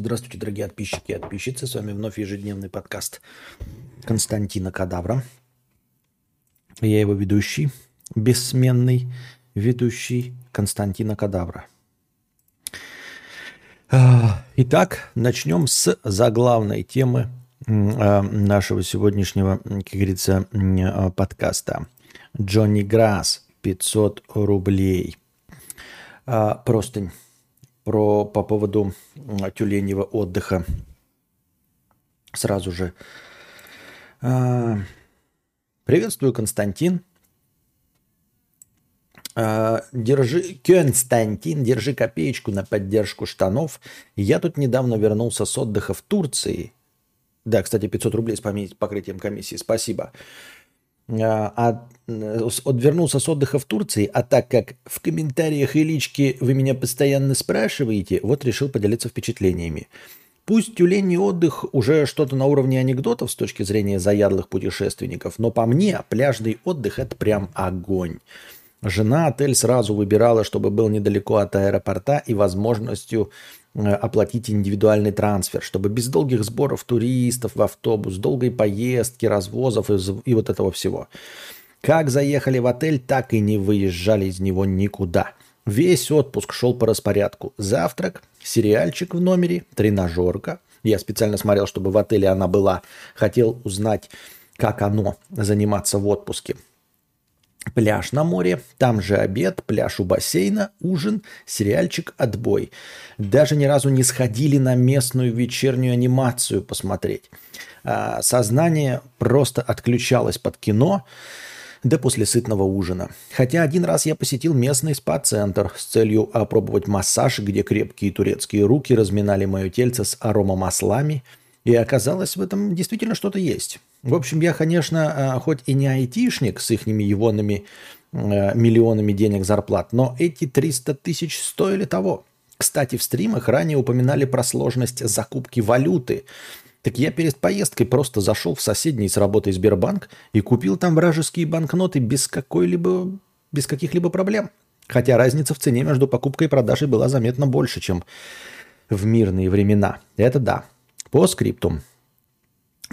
Здравствуйте, дорогие подписчики и подписчицы. С вами вновь ежедневный подкаст Константина Кадавра. Я его ведущий, бессменный ведущий Константина Кадавра. Итак, начнем с заглавной темы нашего сегодняшнего, как говорится, подкаста. Джонни Грас, 500 рублей. Простынь. По поводу тюленьего отдыха. Сразу же. Приветствую, Константин. Держи копеечку на поддержку штанов. Я тут недавно вернулся с отдыха в Турции. Да, кстати, 500 рублей с покрытием комиссии. Спасибо. Вернулся с отдыха в Турции, а так как в комментариях и личке вы меня постоянно спрашиваете, вот решил поделиться впечатлениями. Пусть тюлений отдых уже что-то на уровне анекдотов с точки зрения заядлых путешественников, но по мне пляжный отдых – это прям огонь. Жена отель сразу выбирала, чтобы был недалеко от аэропорта и возможностью оплатить индивидуальный трансфер, чтобы без долгих сборов туристов в автобус, долгой поездки, развозов и вот этого всего. Как заехали в отель, так и не выезжали из него никуда. Весь отпуск шел по распорядку. Завтрак, сериальчик в номере, тренажерка. Я специально смотрел, чтобы в отеле она была. Хотел узнать, как оно заниматься в отпуске. Пляж на море, там же обед, пляж у бассейна, ужин, сериальчик, отбой. Даже ни разу не сходили на местную вечернюю анимацию посмотреть. Сознание просто отключалось под кино, да после сытного ужина. Хотя один раз я посетил местный спа-центр с целью опробовать массаж, где крепкие турецкие руки разминали мое тельце с аромамаслами. И оказалось, в этом действительно что-то есть. В общем, я, конечно, хоть и не айтишник с ихними егонными миллионами денег зарплат, но эти 300 тысяч стоили того. Кстати, в стримах ранее упоминали про сложность закупки валюты. Так я перед поездкой просто зашел в соседний с работой Сбербанк и купил там вражеские банкноты без каких-либо проблем. Хотя разница в цене между покупкой и продажей была заметно больше, чем в мирные времена. Это да. По скриптум.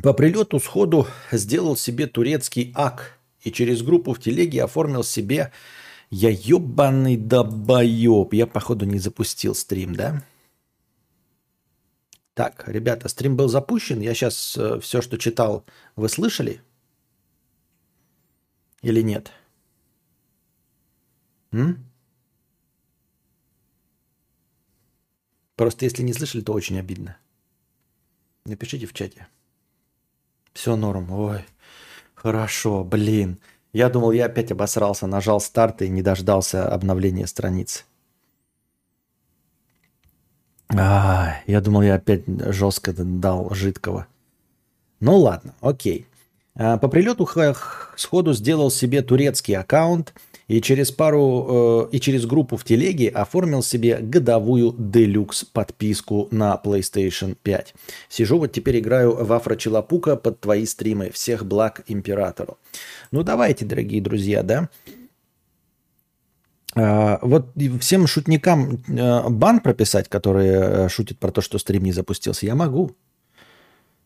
По прилету сходу сделал себе турецкий ак и через группу в телеге оформил себе... Я ебаный долбоеб. Я, походу, не запустил стрим, да? Так, ребята, стрим был запущен. Я сейчас все, что читал, вы слышали? Или нет? Просто если не слышали, то очень обидно. Напишите в чате. Все норм. Ой, хорошо, блин. Я думал, я опять обосрался, нажал старт и не дождался обновления страниц. Я думал, я опять жестко дал жидкого. Ну ладно, окей. По прилету сходу сделал себе турецкий аккаунт и через группу в телеге оформил себе годовую Deluxe подписку на PlayStation 5. Сижу вот теперь играю в Афрочелопука под твои стримы. Всех благ императору. Ну давайте, дорогие друзья, да? Вот всем шутникам бан прописать, которые шутят про то, что стрим не запустился, я могу.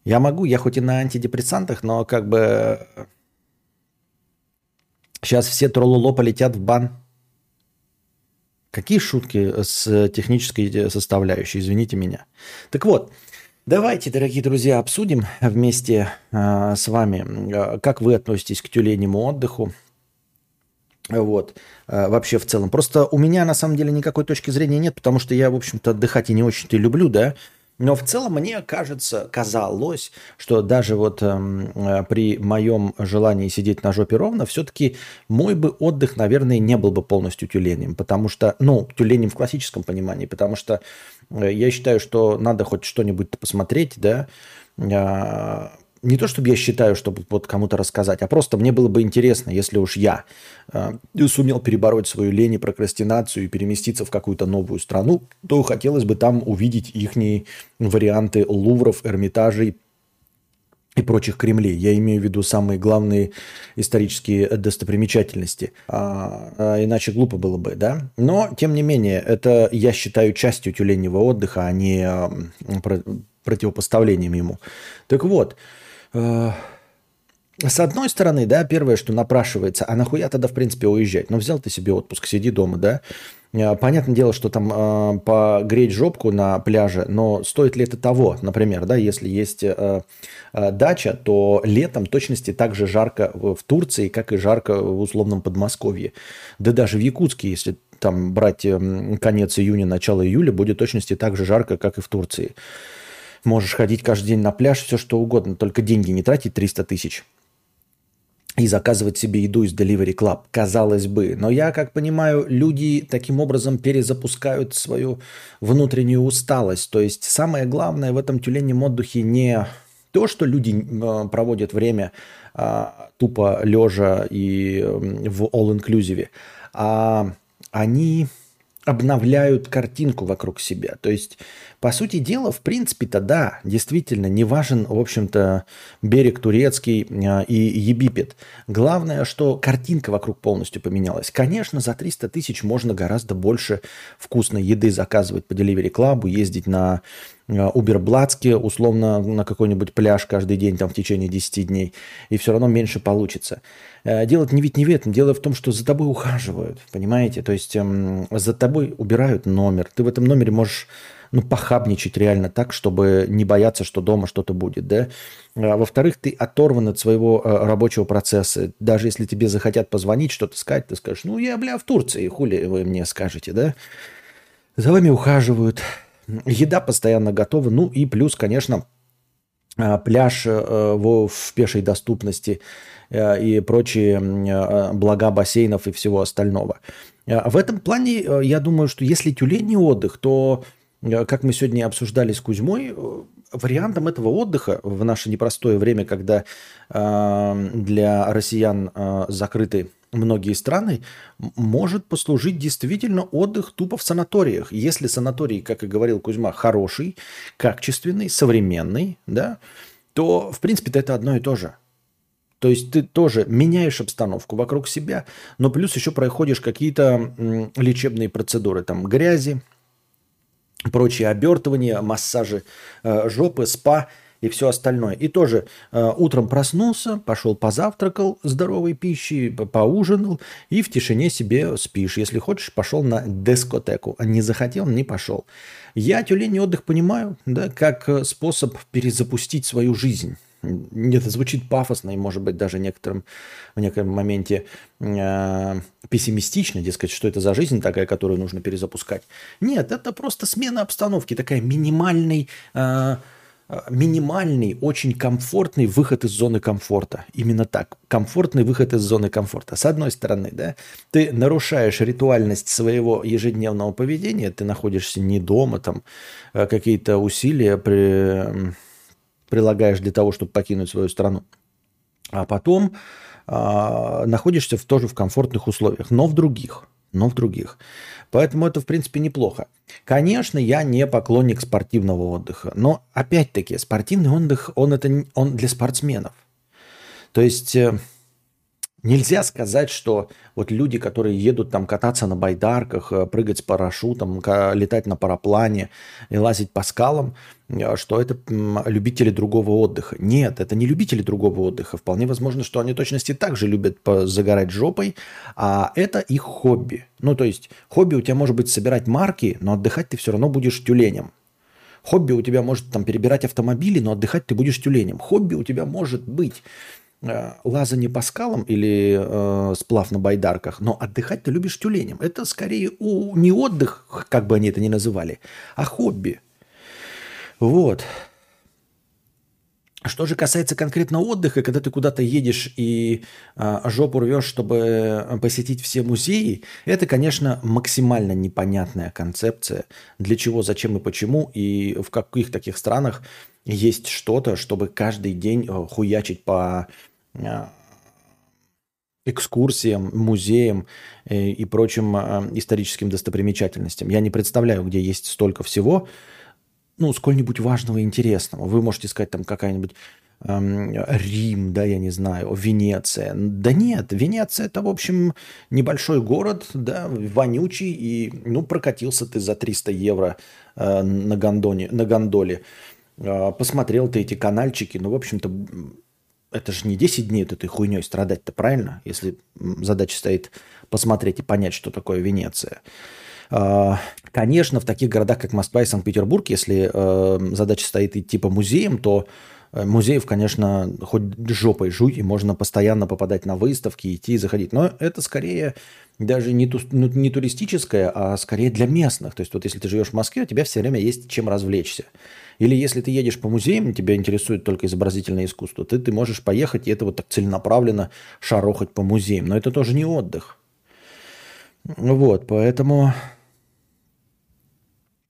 Я хоть и на антидепрессантах, но как бы... Сейчас все трололо полетят в бан. Какие шутки с технической составляющей, извините меня. Так вот, давайте, дорогие друзья, обсудим вместе с вами, как вы относитесь к тюленьему отдыху. Вот, вообще в целом. Просто у меня на самом деле никакой точки зрения нет, потому что я, в общем-то, отдыхать и не очень-то люблю, да. Но в целом мне казалось, что даже вот при моем желании сидеть на жопе ровно, все-таки мой бы отдых, наверное, не был бы полностью тюленем, потому что, тюленем в классическом понимании, потому что я считаю, что надо хоть что-нибудь посмотреть, да, не то чтобы я считаю, чтобы вот кому-то рассказать, а просто мне было бы интересно, если уж я сумел перебороть свою лень и прокрастинацию и переместиться в какую-то новую страну, то хотелось бы там увидеть ихние варианты лувров, эрмитажей и прочих Кремлей. Я имею в виду самые главные исторические достопримечательности. Иначе глупо было бы, да? Но, тем не менее, это, я считаю, частью тюленевого отдыха, а не противопоставлением ему. Так вот, с одной стороны, да, первое, что напрашивается, а нахуя тогда, в принципе, уезжать? Ну, взял ты себе отпуск, сиди дома, да? Понятное дело, что там погреть жопку на пляже, но стоит ли это того? Например, да, если есть дача, то летом точности так же жарко в Турции, как и жарко в условном Подмосковье. Да даже в Якутске, если там брать конец июня, начало июля, будет точности так же жарко, как и в Турции. Можешь ходить каждый день на пляж, все что угодно, только деньги не тратить 300 тысяч. И заказывать себе еду из Delivery Club, казалось бы. Но я, как понимаю, люди таким образом перезапускают свою внутреннюю усталость. То есть самое главное в этом тюленем отдыхе не то, что люди проводят время тупо лежа и в all-inclusive, а они обновляют картинку вокруг себя. То есть, по сути дела, в принципе-то да, действительно, не важен, в общем-то, берег турецкий и Египет. Главное, что картинка вокруг полностью поменялась. Конечно, за 300 тысяч можно гораздо больше вкусной еды заказывать по Delivery Club, ездить на Uber-блатске, условно, на какой-нибудь пляж каждый день там в течение 10 дней, и все равно меньше получится. Дело-то не ведь не в этом. Дело в том, что за тобой ухаживают, понимаете? То есть за тобой убирают номер. Ты в этом номере можешь, ну, похабничать реально так, чтобы не бояться, что дома что-то будет, да? Во-вторых, ты оторван от своего рабочего процесса. Даже если тебе захотят позвонить, что-то сказать, ты скажешь, ну, я, бля, в Турции, хули вы мне скажете, да? За вами ухаживают. Еда постоянно готова. Ну, и плюс, конечно, пляж в пешей доступности и прочие блага бассейнов и всего остального. В этом плане, я думаю, что если тюленей отдых, то, как мы сегодня обсуждали с Кузьмой, вариантом этого отдыха в наше непростое время, когда для россиян закрыты многие страны, может послужить действительно отдых тупо в санаториях. Если санаторий, как и говорил Кузьма, хороший, качественный, современный, да, то, в принципе-то, это одно и то же. То есть ты тоже меняешь обстановку вокруг себя, но плюс еще проходишь какие-то лечебные процедуры, там грязи, прочие обертывания, массажи жопы, спа и все остальное. И тоже утром проснулся, пошел позавтракал здоровой пищей, поужинал и в тишине себе спишь. Если хочешь, пошел на дискотеку. Не захотел, не пошел. Я тюленей отдых понимаю, да, как способ перезапустить свою жизнь. Это звучит пафосно и, может быть, даже в некоем моменте пессимистично, дескать, что это за жизнь такая, которую нужно перезапускать. Нет, это просто смена обстановки, такая минимальный, очень комфортный выход из зоны комфорта. Именно так. Комфортный выход из зоны комфорта. С одной стороны, да, ты нарушаешь ритуальность своего ежедневного поведения, ты находишься не дома, там какие-то усилия прилагаешь для того, чтобы покинуть свою страну. А потом находишься тоже в комфортных условиях, но в других. Поэтому это, в принципе, неплохо. Конечно, я не поклонник спортивного отдыха. Но, опять-таки, спортивный отдых, он для спортсменов. То есть нельзя сказать, что вот люди, которые едут там кататься на байдарках, прыгать с парашютом, летать на параплане и лазить по скалам, что это любители другого отдыха. Нет, это не любители другого отдыха. Вполне возможно, что они точности так же любят загорать жопой, а это их хобби. Ну, то есть хобби у тебя может быть собирать марки, но отдыхать ты все равно будешь тюленем. Хобби у тебя может там перебирать автомобили, но отдыхать ты будешь тюленем. Хобби у тебя может быть лазание по скалам или сплав на байдарках, но отдыхать ты любишь тюленем. Это скорее не отдых, как бы они это ни называли, а хобби. Вот. Что же касается конкретно отдыха, когда ты куда-то едешь и жопу рвешь, чтобы посетить все музеи, это, конечно, максимально непонятная концепция. Для чего, зачем и почему, и в каких таких странах есть что-то, чтобы каждый день хуячить по экскурсиям, музеям и прочим историческим достопримечательностям. Я не представляю, где есть столько всего, ну, сколь-нибудь важного и интересного. Вы можете сказать, там, какая-нибудь Рим, да, я не знаю, Венеция. Да нет, Венеция – это, в общем, небольшой город, да, вонючий, и, ну, прокатился ты за 300 евро на гондоле. Посмотрел ты эти канальчики, ну, в общем-то, это же не 10 дней этой хуйней страдать-то, правильно? Если задача стоит посмотреть и понять, что такое Венеция. Конечно, в таких городах, как Москва и Санкт-Петербург, если задача стоит идти по музеям, то музеев, конечно, хоть жопой жуй, и можно постоянно попадать на выставки, идти и заходить. Но это скорее даже не туристическое, а скорее для местных. То есть вот если ты живешь в Москве, у тебя все время есть чем развлечься. Или если ты едешь по музеям, тебя интересует только изобразительное искусство, ты можешь поехать и это вот так целенаправленно шарохать по музеям. Но это тоже не отдых. Вот, поэтому...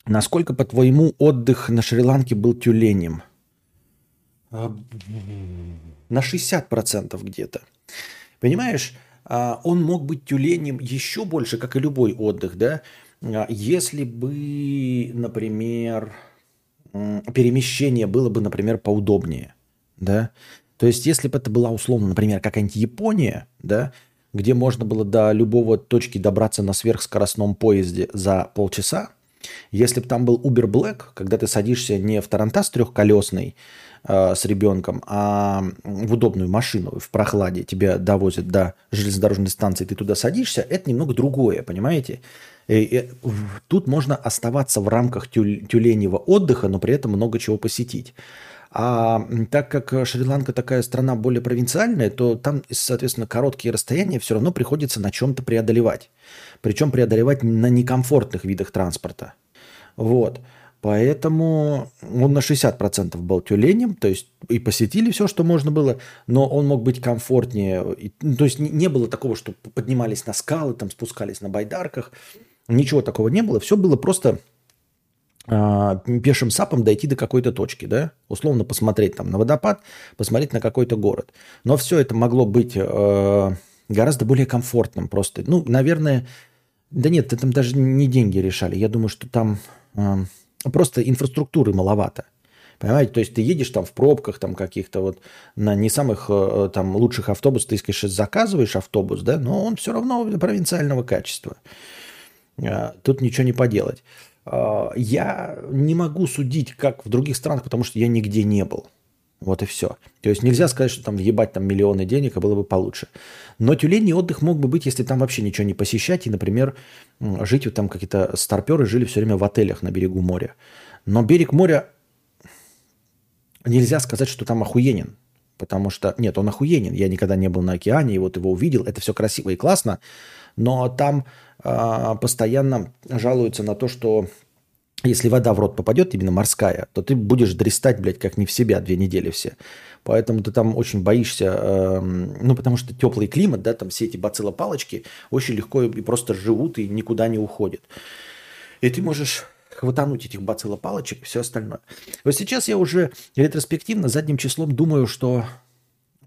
Насколько, по-твоему, отдых на Шри-Ланке был тюленем? На 60% где-то. Понимаешь, он мог быть тюленем еще больше, как и любой отдых, да? Если бы, например, перемещение было бы, например, поудобнее, да? То есть, если бы это была, условно, например, какая-нибудь Япония, да? Где можно было до любого точки добраться на сверхскоростном поезде за полчаса, если бы там был Uber Black, когда ты садишься не в тарантас трехколесный с ребенком, а в удобную машину в прохладе, тебя довозят до железнодорожной станции, ты туда садишься, это немного другое, понимаете? И тут можно оставаться в рамках тюленьего отдыха, но при этом много чего посетить. А так как Шри-Ланка такая страна более провинциальная, то там, соответственно, короткие расстояния все равно приходится на чем-то преодолевать. Причем преодолевать на некомфортных видах транспорта. Вот. Поэтому он на 60% был тюленем, то есть и посетили все, что можно было, но он мог быть комфортнее. То есть не было такого, что поднимались на скалы, там спускались на байдарках. Ничего такого не было. Все было просто... пешим сапом дойти до какой-то точки, да, условно посмотреть там на водопад, посмотреть на какой-то город. Но все это могло быть гораздо более комфортным просто. Ну, наверное, да нет, там даже не деньги решали. Я думаю, что там просто инфраструктуры маловато. Понимаете, то есть ты едешь там в пробках там каких-то вот на не самых там лучших автобусах, ты, конечно, заказываешь автобус, да, но он все равно провинциального качества. Тут ничего не поделать. Я не могу судить, как в других странах, потому что я нигде не был. Вот и все. То есть нельзя сказать, что там въебать там, миллионы денег, а было бы получше. Но тюленей отдых мог бы быть, если там вообще ничего не посещать. И, например, жить вот там какие-то старперы жили все время в отелях на берегу моря. Но берег моря нельзя сказать, что там охуенен. Потому что... Нет, он охуенен. Я никогда не был на океане, и вот его увидел. Это все красиво и классно. Но там постоянно жалуются на то, что если вода в рот попадет, именно морская, то ты будешь дрестать, блядь, как не в себя 2 недели все. Поэтому ты там очень боишься, ну, потому что теплый климат, да, там все эти бациллопалочки очень легко и просто живут и никуда не уходят. И ты можешь хватануть этих бациллопалочек и все остальное. Вот сейчас я уже ретроспективно задним числом думаю, что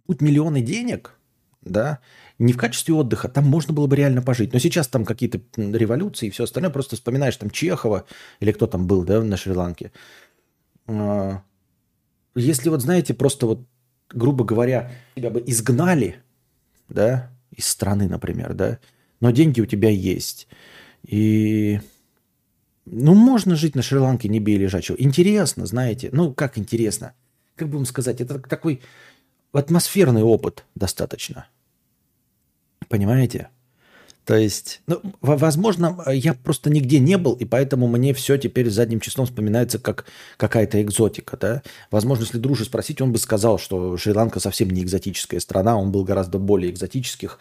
будь миллионы денег, да, не в качестве отдыха, там можно было бы реально пожить. Но сейчас там какие-то революции и все остальное. Просто вспоминаешь там Чехова или кто там был, да, на Шри-Ланке. Если вот, знаете, просто вот, грубо говоря, тебя бы изгнали, да, из страны, например, да, но деньги у тебя есть. И, ну, можно жить на Шри-Ланке, не бей лежачего. Интересно, знаете, ну, как интересно. Как бы вам сказать, это такой атмосферный опыт достаточно. Понимаете? То есть, ну, возможно, я просто нигде не был, и поэтому мне все теперь задним числом вспоминается как какая-то экзотика, да? Возможно, если Друже спросить, он бы сказал, что Шри-Ланка совсем не экзотическая страна, он был гораздо более экзотических,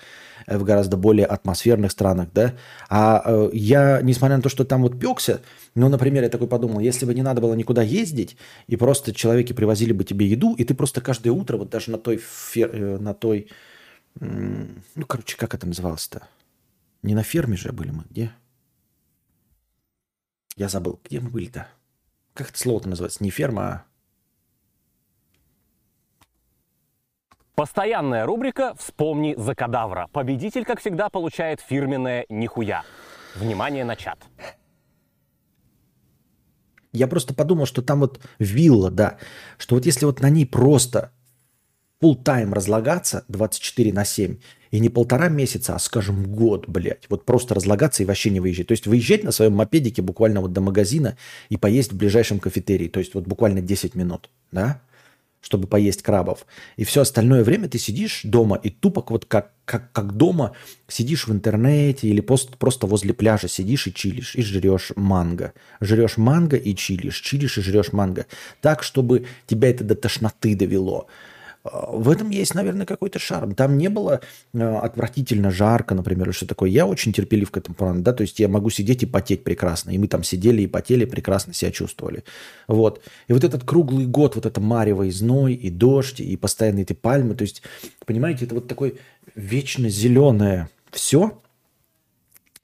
в гораздо более атмосферных странах, да? А я, несмотря на то, что там вот пёкся, ну, например, я такой подумал, если бы не надо было никуда ездить, и просто человеки привозили бы тебе еду, и ты просто каждое утро вот даже на той ну, короче, как это называлось-то? Не на ферме же были мы, где? Я забыл, где мы были-то? Как это слово-то называется? Не ферма, а... Постоянная рубрика «Вспомни за кадавра». Победитель, как всегда, получает фирменное нихуя. Внимание на чат. Я просто подумал, что там вот вилла, да, что вот если вот на ней просто full-time разлагаться 24/7 и не 1,5 месяца, а, скажем, год, блядь, вот просто разлагаться и вообще не выезжать. То есть выезжать на своем мопедике буквально вот до магазина и поесть в ближайшем кафетерии, то есть вот буквально 10 минут, да, чтобы поесть крабов. И все остальное время ты сидишь дома и тупо вот как дома сидишь в интернете или просто возле пляжа сидишь и чилишь, и жрешь манго. Жрешь манго и чилишь и жрешь манго. Так, чтобы тебя это до тошноты довело. В этом есть, наверное, какой-то шарм. Там не было отвратительно жарко, например, или что такое. Я очень терпелив к этому плану, да, то есть я могу сидеть и потеть прекрасно. И мы там сидели и потели, прекрасно себя чувствовали. Вот. И вот этот круглый год, вот это марево и зной, и дождь, и постоянные эти пальмы, то есть, понимаете, это вот такое вечно зеленое все,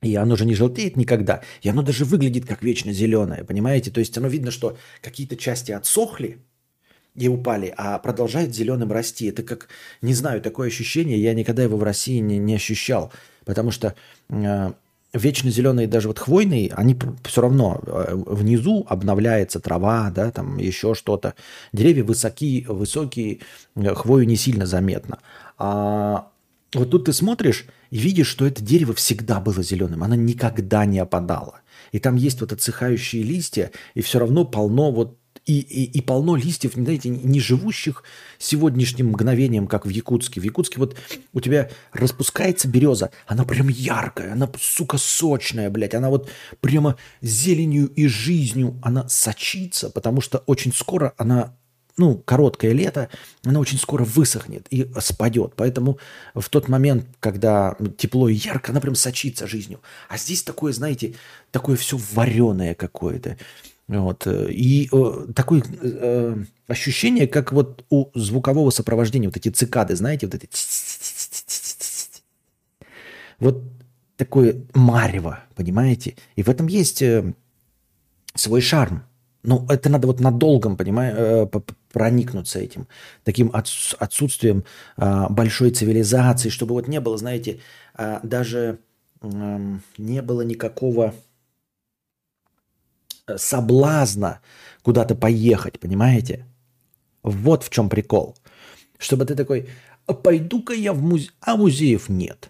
и оно же не желтеет никогда, и оно даже выглядит как вечно зеленое, понимаете? То есть оно видно, что какие-то части отсохли, и упали, а продолжает зеленым расти. Это как, не знаю, такое ощущение, я никогда его в России не ощущал, потому что вечно зеленые, даже вот хвойные, они все равно внизу обновляется трава, да, там еще что-то. Деревья высокие, хвою не сильно заметно. А вот тут ты смотришь и видишь, что это дерево всегда было зеленым, оно никогда не опадало. И там есть вот отсыхающие листья, и все равно полно вот И полно листьев, знаете, не живущих сегодняшним мгновением, как в Якутске. В Якутске вот у тебя распускается береза, она прям яркая, она, сука, сочная, блядь. Она вот прямо зеленью и жизнью, она сочится, потому что очень скоро она, ну, короткое лето, она очень скоро высохнет и спадет. Поэтому в тот момент, когда тепло и ярко, она прям сочится жизнью. А здесь такое, знаете, такое все вареное какое-то. Вот. И такое ощущение, как вот у звукового сопровождения, вот эти цикады, знаете, вот эти... Вот такое марево, понимаете? И в этом есть свой шарм. Но это надо вот на долгом, понимаете, проникнуться этим. Таким отсутствием большой цивилизации, чтобы вот не было, знаете, даже не было никакого... соблазна куда-то поехать, понимаете? Вот в чем прикол. Чтобы ты такой, а пойду-ка я в музей, а музеев нет.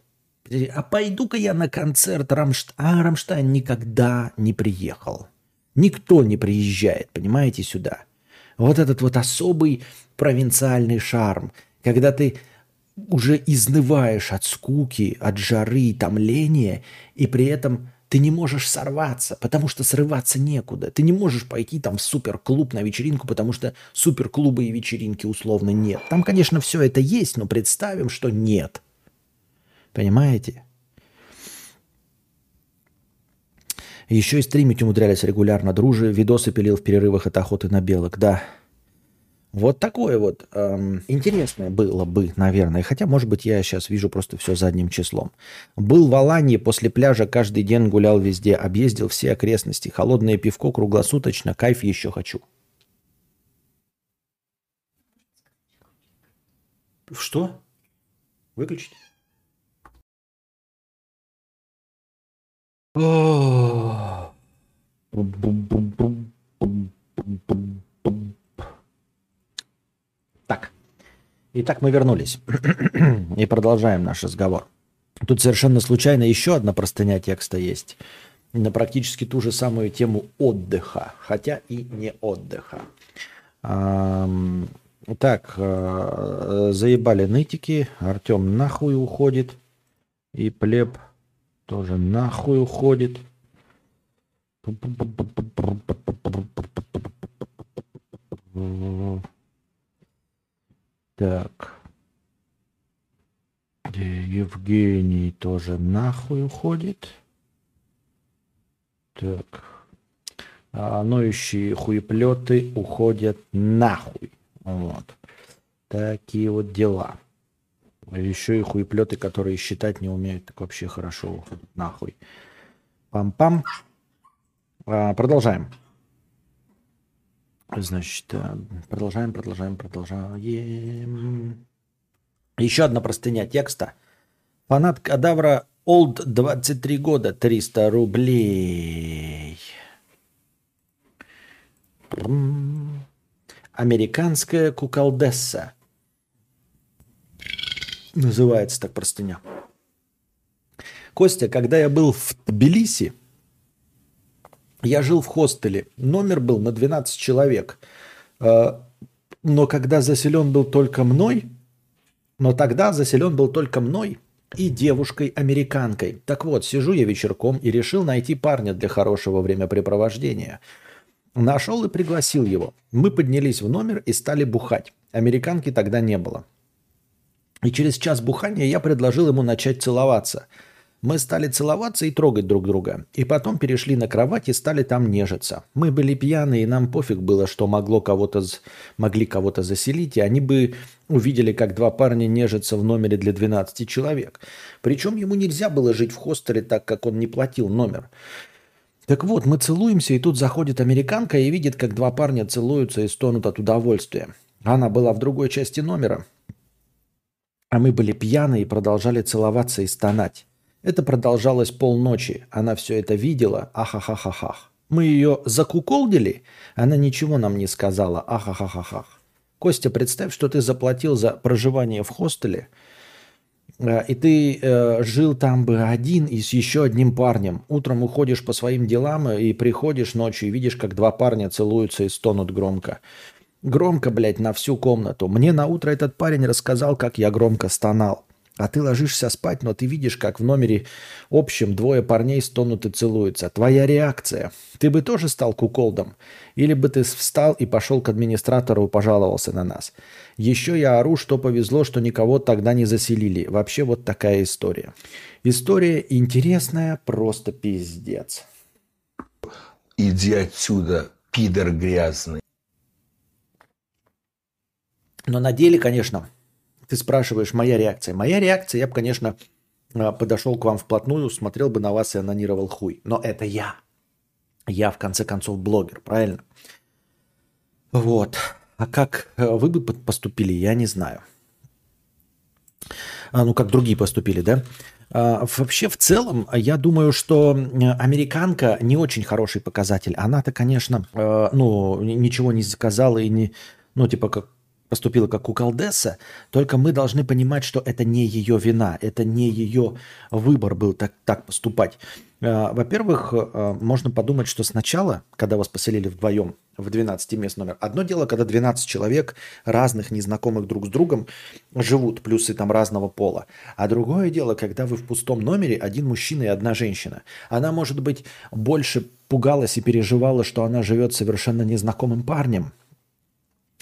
А пойду-ка я на концерт Рамштайн. А Рамштайн никогда не приехал. Никто не приезжает, понимаете, сюда. Вот этот вот особый провинциальный шарм, когда ты уже изнываешь от скуки, от жары и томления, и при этом ты не можешь сорваться, потому что срываться некуда. Ты не можешь пойти там в суперклуб на вечеринку, потому что суперклубы и вечеринки условно нет. Там, конечно, все это есть, но представим, что нет. Понимаете? Еще и стримить умудрялись регулярно, дружи. Видосы пилил в перерывах от охоты на белок, да. Вот такое вот интересное было бы, наверное. Хотя, может быть, я сейчас вижу просто все задним числом. Был в Аланье, после пляжа каждый день гулял везде, объездил все окрестности. Холодное пивко круглосуточно, кайф еще хочу. Что? Выключить? Так, итак, мы вернулись и продолжаем наш разговор. Тут совершенно случайно еще одна простыня текста есть на практически ту же самую тему отдыха, хотя и не отдыха. Так, заебали нытики, Артем нахуй уходит, и Плеб тоже нахуй уходит. Так, Евгений тоже нахуй уходит. Так, ноющие хуеплеты уходят нахуй. Вот, такие вот дела. Еще и хуеплеты, которые считать не умеют, так вообще хорошо уходят нахуй. Пам-пам. Продолжаем. Значит, продолжаем. Еще одна простыня текста. Фанат Кадавра Олд 23 года 300 рублей. Американская куколдесса. Называется так простыня. Костя, когда я был в Тбилиси, я жил в хостеле. Номер был на 12 человек. Но когда заселен был только мной, и девушкой-американкой. Так вот, сижу я вечерком и решил найти парня для хорошего времяпрепровождения. Нашел и пригласил его. Мы поднялись в номер и стали бухать. Американки тогда не было. И через час бухания я предложил ему начать целоваться. Мы стали целоваться и трогать друг друга. И потом перешли на кровать и стали там нежиться. Мы были пьяны, и нам пофиг было, что могли кого-то заселить, и они бы увидели, как два парня нежатся в номере для 12 человек. Причем ему нельзя было жить в хостеле, так как он не платил номер. Так вот, мы целуемся, и тут заходит американка и видит, как два парня целуются и стонут от удовольствия. Она была в другой части номера. А мы были пьяны и продолжали целоваться и стонать. Это продолжалось полночи. Она все это видела. Ахахахахах. Мы ее закуколдили. Она ничего нам не сказала. Ахахахахах. Костя, представь, что ты заплатил за проживание в хостеле, и ты жил там бы один и с еще одним парнем. Утром уходишь по своим делам и приходишь ночью и видишь, как два парня целуются и стонут громко. Громко, блядь, на всю комнату. Мне наутро этот парень рассказал, как я громко стонал. А ты ложишься спать, но ты видишь, как в номере общем двое парней стонут и целуются. Твоя реакция. Ты бы тоже стал куколдом? Или бы ты встал и пошел к администратору и пожаловался на нас? Еще я ору, что повезло, что никого тогда не заселили. Вообще вот такая история. История интересная, просто пиздец. Иди отсюда, пидор грязный. Но на деле, конечно... Ты спрашиваешь, моя реакция. Моя реакция, я бы, конечно, подошел к вам вплотную, смотрел бы на вас и анонировал хуй. Но это я. Я, в конце концов, блогер, правильно? Вот. А как вы бы поступили, я не знаю. Ну, как другие поступили, да? Вообще, в целом, я думаю, что американка не очень хороший показатель. Она-то, конечно, ну, ничего не заказала и не... Ну, типа, как... поступила как куколдесса, только мы должны понимать, что это не ее вина, это не ее выбор был так поступать. Во-первых, можно подумать, что сначала, когда вас поселили вдвоем в 12 мест номер, одно дело, когда 12 человек разных, незнакомых друг с другом живут, плюсы там разного пола. А другое дело, когда вы в пустом номере один мужчина и одна женщина. Она, может быть, больше пугалась и переживала, что она живет с совершенно незнакомым парнем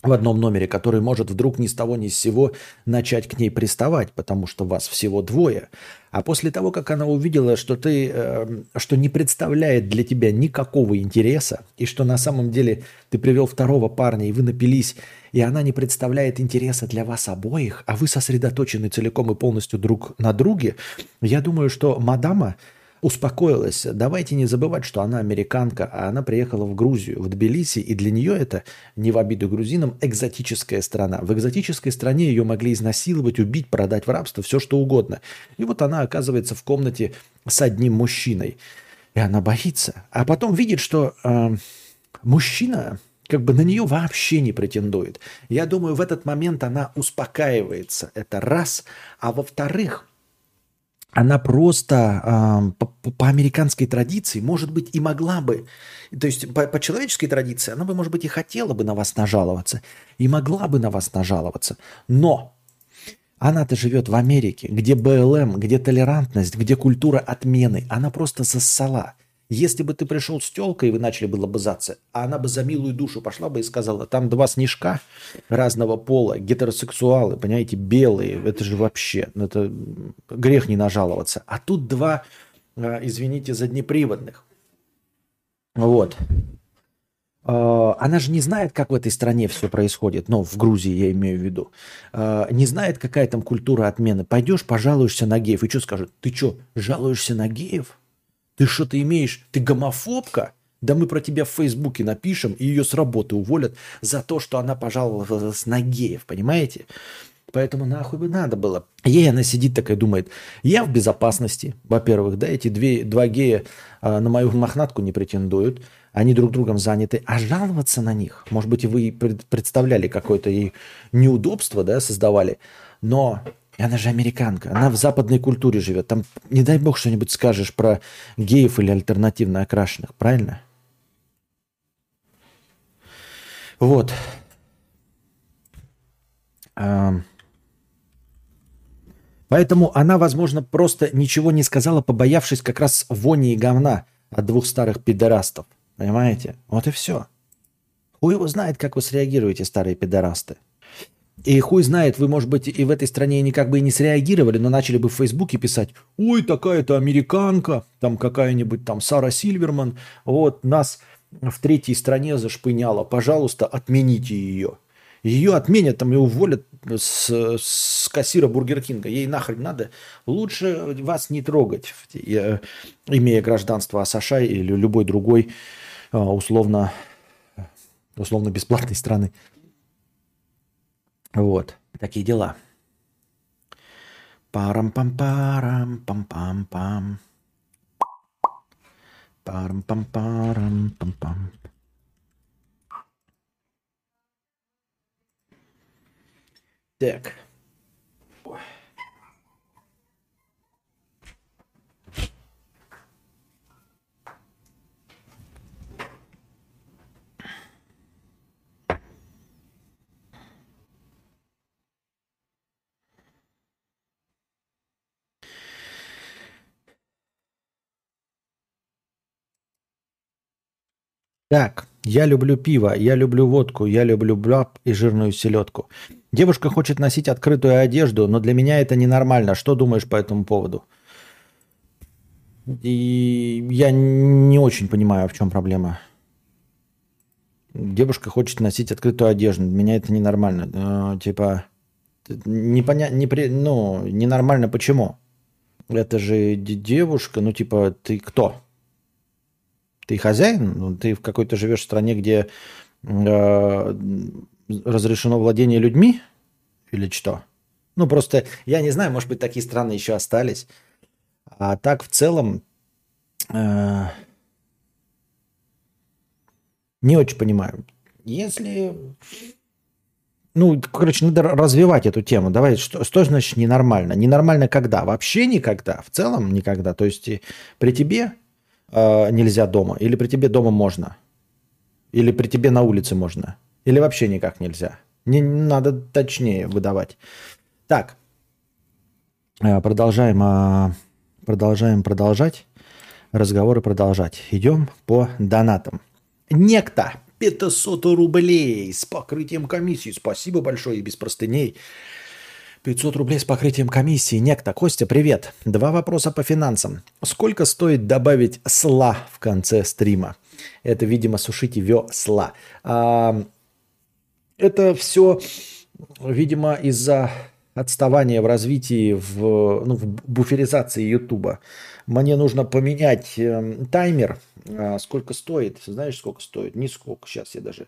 в одном номере, который может вдруг ни с того ни с сего начать к ней приставать, потому что вас всего двое. А после того, как она увидела, что что не представляет для тебя никакого интереса, и что на самом деле ты привел второго парня, и вы напились, и она не представляет интереса для вас обоих, а вы сосредоточены целиком и полностью друг на друге, я думаю, что мадама успокоилась. Давайте не забывать, что она американка, а она приехала в Грузию, в Тбилиси, и для нее это, не в обиду грузинам, экзотическая страна. В экзотической стране ее могли изнасиловать, убить, продать в рабство, все что угодно. И вот она оказывается в комнате с одним мужчиной. И она боится. А потом видит, что мужчина как бы на нее вообще не претендует. Я думаю, в этот момент она успокаивается. Это раз. А во-вторых... Она просто по американской традиции, может быть, и могла бы, то есть по человеческой традиции, она бы, может быть, и хотела бы на вас нажаловаться, и могла бы на вас нажаловаться, но она-то живет в Америке, где БЛМ, где толерантность, где культура отмены, она просто зассала. Если бы ты пришел с тёлкой, и вы начали бы лобызаться, а она бы за милую душу пошла бы и сказала, там два снежка разного пола, гетеросексуалы, понимаете, белые, это же вообще, это грех не нажаловаться. А тут два, извините, заднеприводных. Вот. Она же не знает, как в этой стране все происходит, но в Грузии я имею в виду, не знает, какая там культура отмены. Пойдешь, пожалуешься на геев, и что скажут? Ты что, жалуешься на геев? Ты что-то имеешь? Ты гомофобка? Да мы про тебя в Фейсбуке напишем, и ее с работы уволят за то, что она пожаловалась на геев, понимаете? Поэтому нахуй бы надо было. Ей она сидит такая, думает, я в безопасности, во-первых, да, эти два гея на мою мохнатку не претендуют. они друг другом заняты, а жаловаться на них, может быть, и вы представляли какое-то ей неудобство, да, создавали, но она же американка, она в западной культуре живет, там, не дай бог, что-нибудь скажешь про геев или альтернативно окрашенных, правильно? Вот. Поэтому она, возможно, просто ничего не сказала, побоявшись как раз вони и говна от двух старых пидорастов. Понимаете? Вот и все. Хуй его знает, как вы среагируете, старые пидорасты. И хуй знает, вы, может быть, и в этой стране никак бы и не среагировали, но начали бы в Фейсбуке писать: «Ой, такая-то американка, там какая-нибудь там Сара Сильверман, вот нас в третьей стране зашпыняла, пожалуйста, отмените ее». Ее отменят, там ее уволят с кассира Бургер Кинга. Ей нахрен надо. Лучше вас не трогать, имея гражданство США или любой другой условно бесплатной страны. Вот. Такие дела. Парам-пам-парам-пам-пам-пам. Парам-пам-парам-пам-пам. Так. Ой. Так, я люблю пиво, я люблю водку, я люблю блаб и жирную селедку. Девушка хочет носить открытую одежду, но для меня это ненормально. Что думаешь по этому поводу? И я не очень понимаю, в чем проблема. Девушка хочет носить открытую одежду. Для меня это ненормально. Ненормально почему? Это же девушка, ты кто? Ты хозяин? Ты в какой-то живешь стране, где... разрешено владение людьми или что? Просто я не знаю, может быть, такие страны еще остались. А так в целом не очень понимаю. Надо развивать эту тему. Давай, что значит ненормально? Ненормально когда? Вообще никогда. В целом никогда. То есть при тебе нельзя дома? Или при тебе дома можно? Или при тебе на улице можно? Или вообще никак нельзя? Не надо точнее выдавать. Так, продолжаем разговоры продолжать. Идем по донатам. Некто 500 рублей с покрытием комиссии. Спасибо большое и без простыней. 500 рублей с покрытием комиссии. Некто. Костя, привет. 2 вопроса по финансам. Сколько стоит добавить сла в конце стрима? Это, видимо, сушить весла. Это все, видимо, из-за отставания в развитии, в буферизации Ютуба. Мне нужно поменять таймер. Сколько стоит? Знаешь, сколько стоит? Нисколько. Сейчас я даже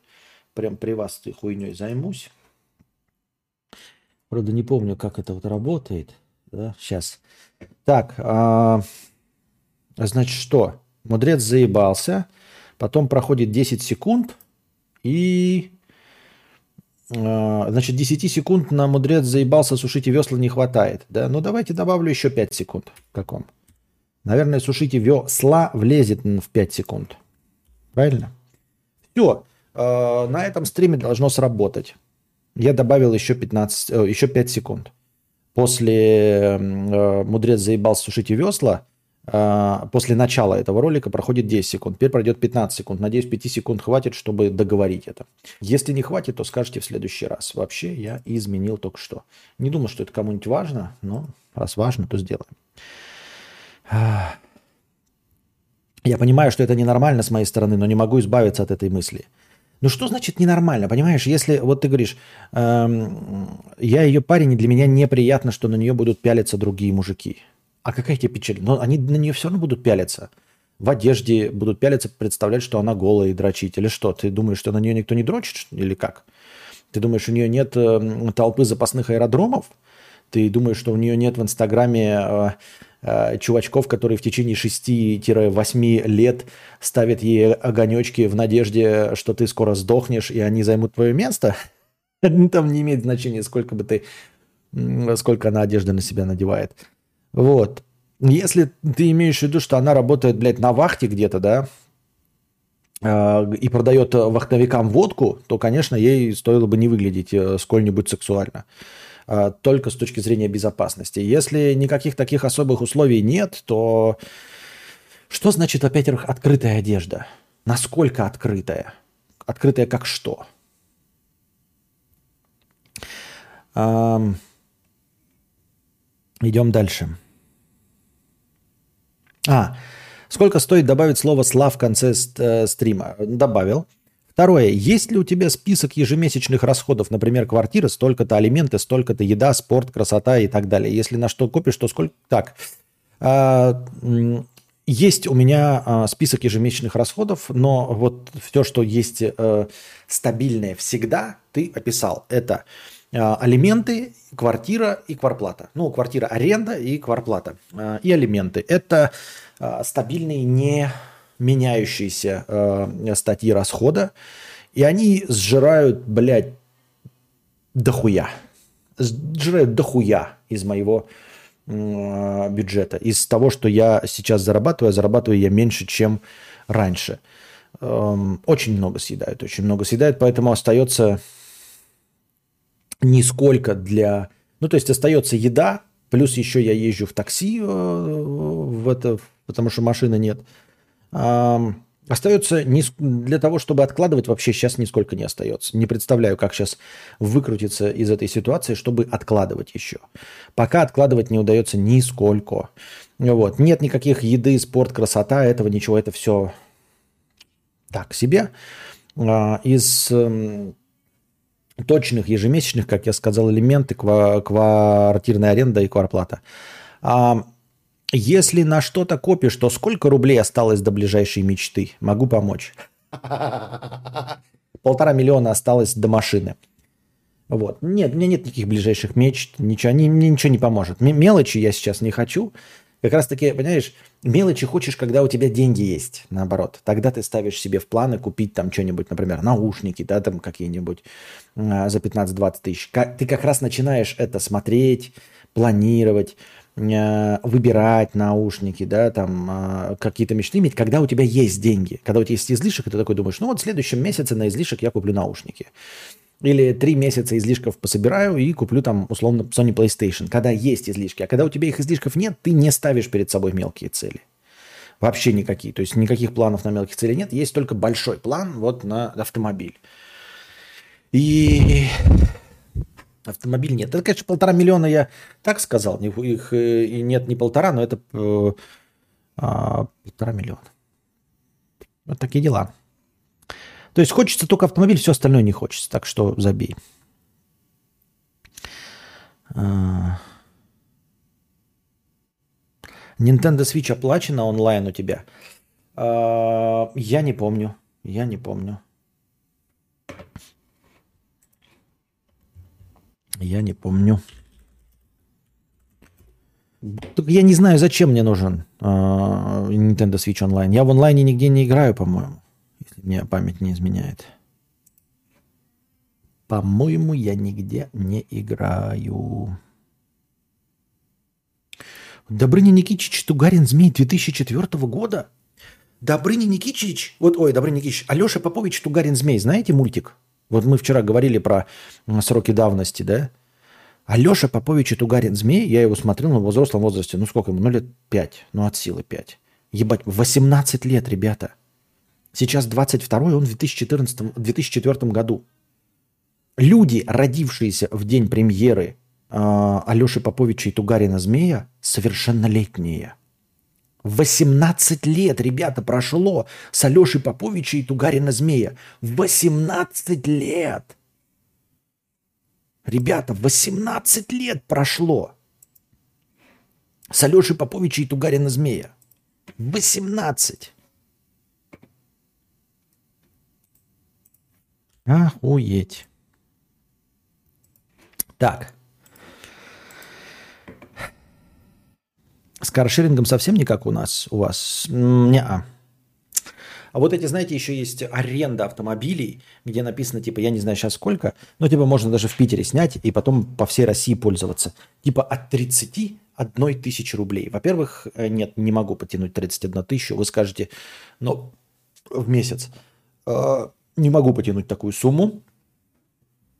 прям при вас этой хуйней займусь. Правда, не помню, как это работает. Да? Сейчас. Так, значит, что? Мудрец заебался. Потом проходит 10 секунд и... Значит, 10 секунд на мудрец заебался, сушите весла не хватает. Да? Ну, давайте добавлю еще 5 секунд. Каком? Наверное, сушите весла влезет в 5 секунд. Правильно? Все. На этом стриме должно сработать. Я добавил еще 5 секунд. После мудрец заебался, сушите весла, после начала этого ролика проходит 10 секунд. Теперь пройдет 15 секунд. Надеюсь, 5 секунд хватит, чтобы договорить это. Если не хватит, то скажете в следующий раз. Вообще, я изменил только что. Не думал, что это кому-нибудь важно, но раз важно, то сделаем. Я понимаю, что это ненормально с моей стороны, но не могу избавиться от этой мысли. Что значит ненормально? Понимаешь, если ты говоришь, я ее парень, и для меня неприятно, что на нее будут пялиться другие мужики. А какая тебе печаль? Но они на нее все равно будут пялиться. В одежде будут пялиться, представлять, что она голая и дрочить. Или что? Ты думаешь, что на нее никто не дрочит? Или как? Ты думаешь, у нее нет толпы запасных аэродромов? Ты думаешь, что у нее нет в Инстаграме чувачков, которые в течение 6-8 лет ставят ей огонечки в надежде, что ты скоро сдохнешь, и они займут твое место? Там не имеет значения, сколько она одежды на себя надевает. Вот. Если ты имеешь в виду, что она работает, блядь, на вахте где-то, да, и продает вахтовикам водку, то, конечно, ей стоило бы не выглядеть сколь-нибудь сексуально. Только с точки зрения безопасности. Если никаких таких особых условий нет, то что значит, во-первых, открытая одежда? Насколько открытая? Открытая как что? Идем дальше. Сколько стоит добавить слово «сла» в конце стрима? Добавил. Второе. Есть ли у тебя список ежемесячных расходов? Например, квартира, столько-то алименты, столько-то еда, спорт, красота и так далее. Если на что копишь, то сколько? Так. Есть у меня список ежемесячных расходов, но вот все, что есть стабильное всегда, ты описал. Это алименты, квартира и кварплата. Ну, квартира, аренда и кварплата. И алименты. Это стабильные, не меняющиеся статьи расхода. И они сжирают, блядь, дохуя. Сжирают дохуя из моего бюджета. Из того, что я сейчас зарабатываю я меньше, чем раньше. Очень много съедают. Поэтому остается нисколько для... Ну, то есть остается еда, плюс еще я езжу в такси, потому что машины нет. Остается для того, чтобы откладывать, вообще сейчас нисколько не остается. Не представляю, как сейчас выкрутиться из этой ситуации, чтобы откладывать еще. Пока откладывать не удается нисколько. Вот. Нет никаких еды, спорт, красота, этого ничего. Это все так себе. Из точных ежемесячных, как я сказал, элементы, квартирная аренда и квартплата. Если на что-то копишь, то сколько рублей осталось до ближайшей мечты? Могу помочь. 1,5 миллиона осталось до машины. Вот. Нет, у меня нет никаких ближайших мечт. Мне ничего не поможет. Мелочи я сейчас не хочу. Как раз таки, понимаешь, мелочи хочешь, когда у тебя деньги есть, наоборот. Тогда ты ставишь себе в планы купить там что-нибудь, например, наушники, да, там какие-нибудь за 15-20 тысяч. Ты как раз начинаешь это смотреть, планировать, выбирать наушники, да, там какие-то мечты иметь, когда у тебя есть деньги. Когда у тебя есть излишек, и ты такой думаешь, ну вот в следующем месяце на излишек я куплю наушники. Или 3 месяца излишков пособираю и куплю там, условно, Sony PlayStation. Когда есть излишки. А когда у тебя их излишков нет, ты не ставишь перед собой мелкие цели. Вообще никакие. То есть никаких планов на мелких целей нет. Есть только большой план вот на автомобиль. И автомобиль нет. Это, конечно, 1,5 миллиона я так сказал. Их и нет не 1,5, но это 1,5 миллиона. Вот такие дела. То есть хочется только автомобиль, все остальное не хочется. Так что забей. Nintendo Switch оплачена онлайн у тебя? Я не помню. Я не знаю, зачем мне нужен Nintendo Switch онлайн. Я в онлайне нигде не играю, по-моему. Если мне память не изменяет. По-моему, я нигде не играю. Добрыня Никитич, Тугарин Змей 2004 года. Добрыня Никитич. Добрыня Никитич. Алёша Попович, Тугарин Змей. Знаете мультик? Вот мы вчера говорили про сроки давности, да? Алёша Попович и Тугарин Змей. Я его смотрел в взрослом возрасте. Ну, сколько ему? 5 лет. От силы 5. Ебать, 18 лет, ребята. Сейчас 22-й, он в 2004 году. Люди, родившиеся в день премьеры Алёши Поповича и Тугарина Змея, совершеннолетние. 18 лет, ребята, прошло с Алёши Поповича и Тугарина Змея. 18 лет! Ребята, 18 лет прошло с Алёши Поповича и Тугарина Змея. 18! Охуеть. Так. С каршерингом совсем никак у нас, у вас? Не-а. А вот эти, знаете, еще есть аренда автомобилей, где написано, типа, я не знаю сейчас сколько, но, типа, можно даже в Питере снять и потом по всей России пользоваться. Типа, от 31 тысячи рублей. Во-первых, нет, не могу потянуть 31 тысячу. Вы скажете, но в месяц. Не могу потянуть такую сумму.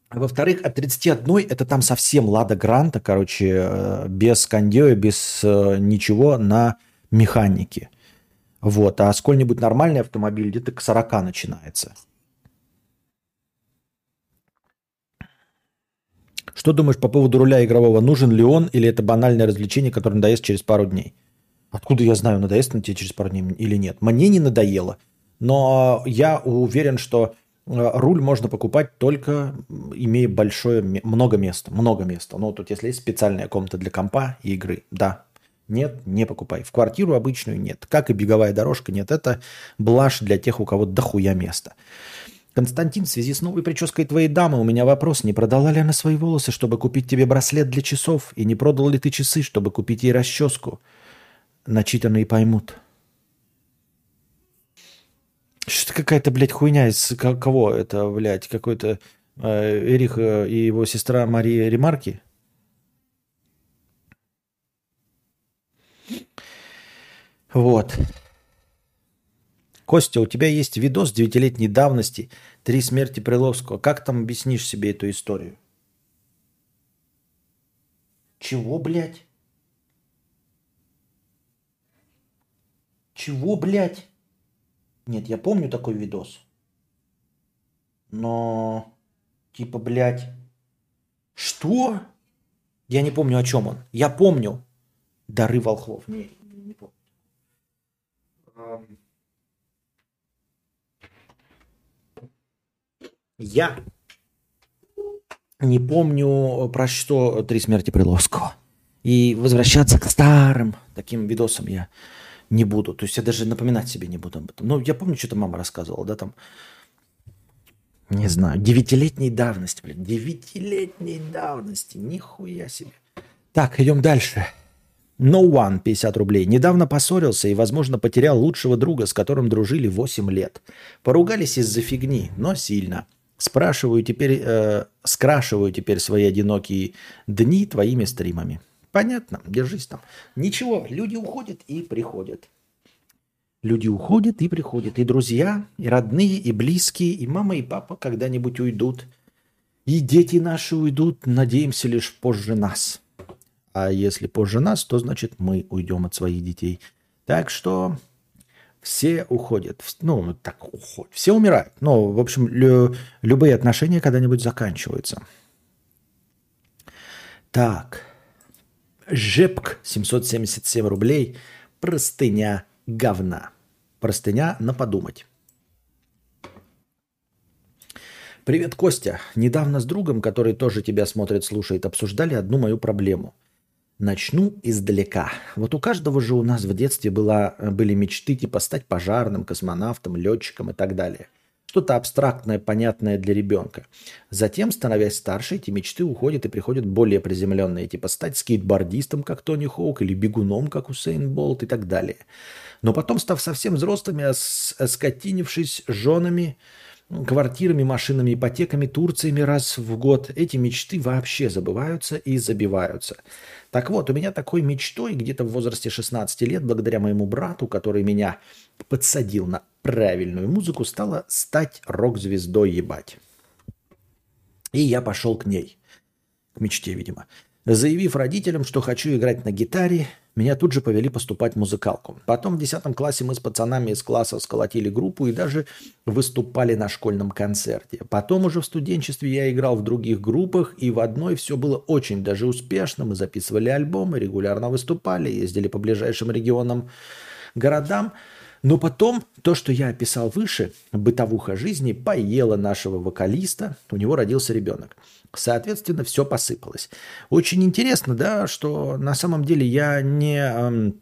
Во-вторых, от 31 это там совсем Лада Гранта, короче, без кондея, без ничего на механике. Вот, а сколь-нибудь нормальный автомобиль где-то к 40 начинается. Что думаешь по поводу руля игрового? Нужен ли он или это банальное развлечение, которое надоест через пару дней? Откуда я знаю, надоест он тебе через пару дней или нет? Мне не надоело, но я уверен, что руль можно покупать только имея большое, много места. Ну, тут если есть специальная комната для компа и игры, да. Нет, не покупай. В квартиру обычную нет. Как и беговая дорожка, нет. Это блажь для тех, у кого дохуя места. Константин, в связи с новой прической твоей дамы у меня вопрос. Не продала ли она свои волосы, чтобы купить тебе браслет для часов? И не продал ли ты часы, чтобы купить ей расческу? Начитанные поймут. Что-то какая-то, блядь, хуйня из кого это, блядь? Какой-то Эрих и его сестра Мария Ремарки? Вот. Костя, у тебя есть видос 9-летней давности «Три смерти Приловского». Как там объяснишь себе эту историю? Чего, блядь? Чего, блядь? Нет, я помню такой видос. Но, типа, блядь, что? Я не помню, о чем он. Я помню «Дары волхвов». Нет, не помню. Я не помню про что «Три смерти Приловского». И возвращаться к старым таким видосам я не буду. То есть я даже напоминать себе не буду об этом. Но я помню, что-то мама рассказывала, да, там. Не знаю, 9-летней давности, блин. 9-летней давности. Нихуя себе. Так, идем дальше. No One, 50 рублей. Недавно поссорился и, возможно, потерял лучшего друга, с которым дружили 8 лет. Поругались из-за фигни, но сильно. Скрашиваю теперь свои одинокие дни твоими стримами. Понятно, держись там. Ничего, люди уходят и приходят. Люди уходят и приходят. И друзья, и родные, и близкие, и мама, и папа когда-нибудь уйдут. И дети наши уйдут, надеемся, лишь позже нас. А если позже нас, то значит мы уйдем от своих детей. Так что все уходят. Ну, так уходят. Все умирают. Ну, в общем, любые отношения когда-нибудь заканчиваются. Так. Жепк, 777 рублей. Простыня говна. Простыня на подумать. Привет, Костя. Недавно с другом, который тоже тебя смотрит, слушает, обсуждали одну мою проблему. Начну издалека. Вот у каждого же у нас в детстве были мечты типа стать пожарным, космонавтом, летчиком и так далее. Что-то абстрактное, понятное для ребенка. Затем, становясь старше, эти мечты уходят и приходят более приземленные, типа стать скейтбордистом, как Тони Хоук, или бегуном, как Усейн Болт и так далее. Но потом, став совсем взрослыми, оскотинившись женами, квартирами, машинами, ипотеками, Турциями раз в год, эти мечты вообще забываются и забиваются. Так вот, у меня такой мечтой где-то в возрасте 16 лет, благодаря моему брату, который меня подсадил на правильную музыку, стало стать рок-звездой, ебать. И я пошел к ней, к мечте, видимо. Заявив родителям, что хочу играть на гитаре, меня тут же повели поступать в музыкалку. Потом в 10 классе мы с пацанами из класса сколотили группу и даже выступали на школьном концерте. Потом уже в студенчестве я играл в других группах, и в одной все было очень даже успешно. Мы записывали альбомы, регулярно выступали, ездили по ближайшим регионам, городам. Но потом то, что я описал выше, бытовуха жизни, поела нашего вокалиста, у него родился ребенок. Соответственно, все посыпалось. Очень интересно, да, что на самом деле я не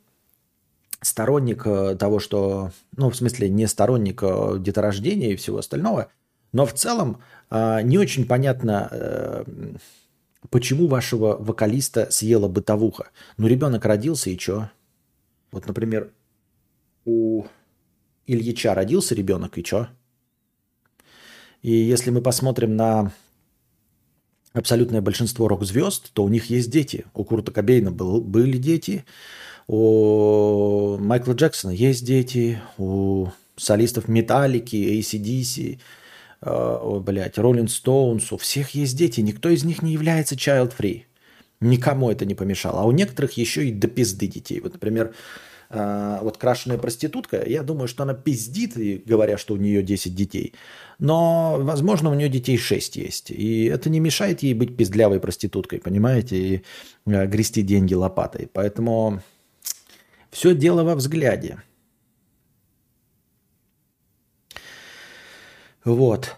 сторонник того, что... Ну, в смысле, не сторонник деторождения и всего остального, но в целом не очень понятно, почему вашего вокалиста съела бытовуха. Ну, ребенок родился, и что? Вот, например, у Ильича родился ребенок, и чё? И если мы посмотрим на абсолютное большинство рок-звезд, то у них есть дети. У Курта Кобейна были дети, у Майкла Джексона есть дети, у солистов Металлики, AC/DC, Rolling Stones, у всех есть дети. Никто из них не является child-free. Никому это не помешало. А у некоторых еще и до пизды детей. Вот, например, вот крашеная проститутка, я думаю, что она пиздит, говоря, что у нее 10 детей. Но, возможно, у нее детей 6 есть. И это не мешает ей быть пиздлявой проституткой, понимаете, и грести деньги лопатой. Поэтому все дело во взгляде. Вот.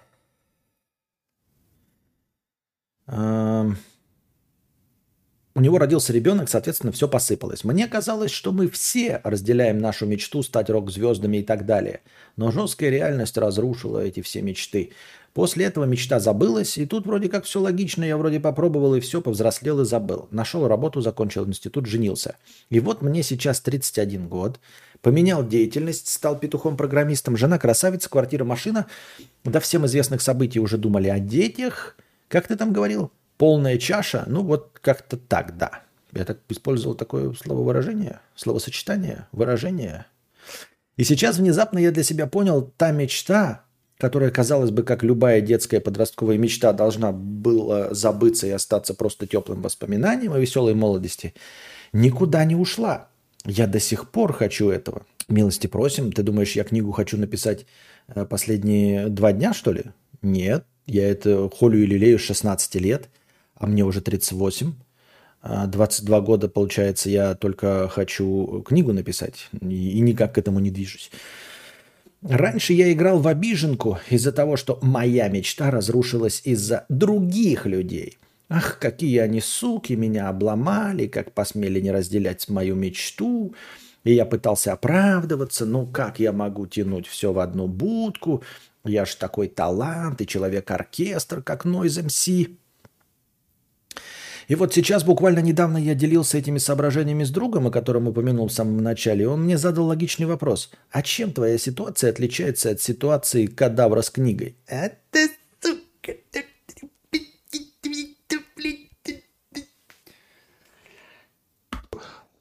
У него родился ребенок, соответственно, все посыпалось. Мне казалось, что мы все разделяем нашу мечту стать рок-звездами и так далее. Но жесткая реальность разрушила эти все мечты. После этого мечта забылась, и тут вроде как все логично. Я вроде попробовал, и все, повзрослел и забыл. Нашел работу, закончил институт, женился. И вот мне сейчас 31 год. Поменял деятельность, стал петухом-программистом. Жена красавица, квартира, машина. До всем известных событий уже думали о детях. Как ты там говорил? Полная чаша, ну вот как-то так, да. Я так использовал такое слововыражение, словосочетание, выражение. И сейчас внезапно я для себя понял, та мечта, которая, казалось бы, как любая детская подростковая мечта, должна была забыться и остаться просто теплым воспоминанием о веселой молодости, никуда не ушла. Я до сих пор хочу этого. Милости просим. Ты думаешь, я книгу хочу написать последние 2 дня, что ли? Нет, я это холю и лелею с 16 лет. А мне уже 38, 22 года, получается, я только хочу книгу написать и никак к этому не движусь. Раньше я играл в обиженку из-за того, что моя мечта разрушилась из-за других людей. Ах, какие они суки, меня обломали, как посмели не разделять мою мечту. И я пытался оправдываться, ну как я могу тянуть все в одну будку? Я же такой талант и человек-оркестр, как Noise MC. И вот сейчас, буквально недавно, я делился этими соображениями с другом, о котором упомянул в самом начале, и он мне задал логичный вопрос. А чем твоя ситуация отличается от ситуации кадавра с книгой? А ты, сука,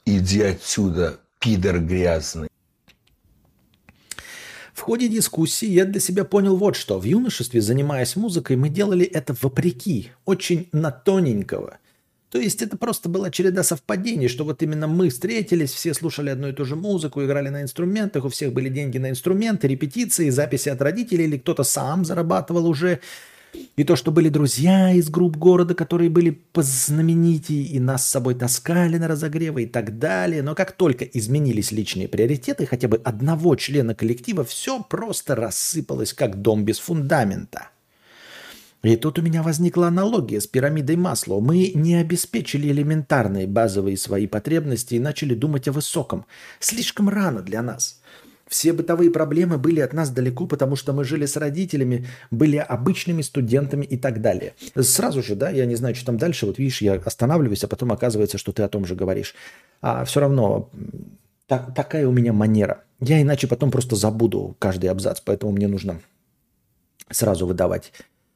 иди отсюда, пидор грязный. В ходе дискуссии я для себя понял вот что. В юношестве, занимаясь музыкой, мы делали это вопреки, очень на тоненького. То есть это просто была череда совпадений, что вот именно мы встретились, все слушали одну и ту же музыку, играли на инструментах, у всех были деньги на инструменты, репетиции, записи от родителей, или кто-то сам зарабатывал уже. И то, что были друзья из групп города, которые были познаменитее, и нас с собой таскали на разогревы и так далее. Но как только изменились личные приоритеты хотя бы одного члена коллектива, все просто рассыпалось, как дом без фундамента. И тут у меня возникла аналогия с пирамидой Маслоу. Мы не обеспечили элементарные базовые свои потребности и начали думать о высоком. Слишком рано для нас. Все бытовые проблемы были от нас далеко, потому что мы жили с родителями, были обычными студентами и так далее. Сразу же, да, я не знаю, что там дальше, вот видишь, я останавливаюсь, а потом оказывается, что ты о том же говоришь. А все равно такая у меня манера. Я иначе потом просто забуду каждый абзац, поэтому мне нужно сразу выдавать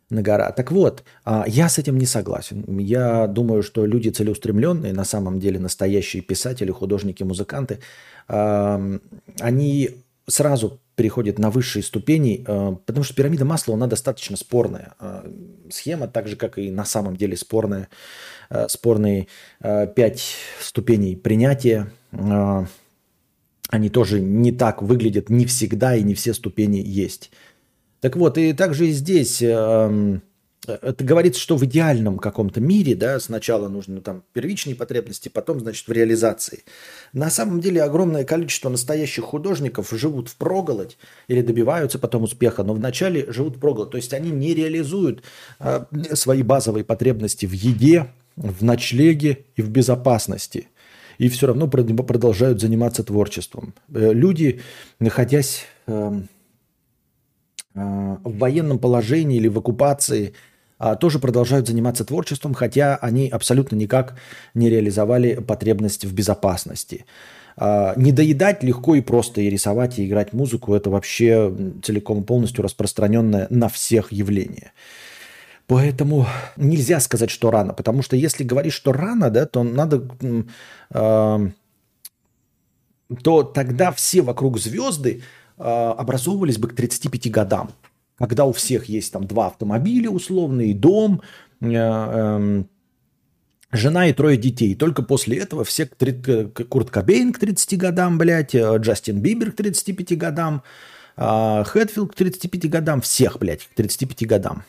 на гора. Так вот, я с этим не согласен. Я думаю, что люди целеустремленные, на самом деле настоящие писатели, художники, музыканты, они сразу переходят на высшие ступени, потому что пирамида Маслоу, она достаточно спорная схема, так же, как и на самом деле спорные 5 ступеней принятия. Они тоже не так выглядят, не всегда и не все ступени есть. Так вот, и также и здесь это говорится, что в идеальном каком-то мире, да, сначала нужны там первичные потребности, потом, значит, в реализации. На самом деле огромное количество настоящих художников живут впроголодь или добиваются потом успеха, но вначале живут впроголодь. То есть они не реализуют свои базовые потребности в еде, в ночлеге и в безопасности. И все равно продолжают заниматься творчеством. Люди, находясь в военном положении или в оккупации, тоже продолжают заниматься творчеством, хотя они абсолютно никак не реализовали потребность в безопасности. Не доедать легко и просто, и рисовать, и играть музыку – это вообще целиком и полностью распространенное на всех явление. Поэтому нельзя сказать, что рано, потому что если говоришь, что рано, да, то надо, то тогда все вокруг звезды образовывались бы к 35 годам, когда у всех есть там 2 автомобиля условный, дом, жена и 3 детей. Только после этого все Курт Кобейн к 30 годам, блядь, Джастин Бибер к 35 годам, Хэтфилд к 35 годам, всех, блядь, к 35 годам.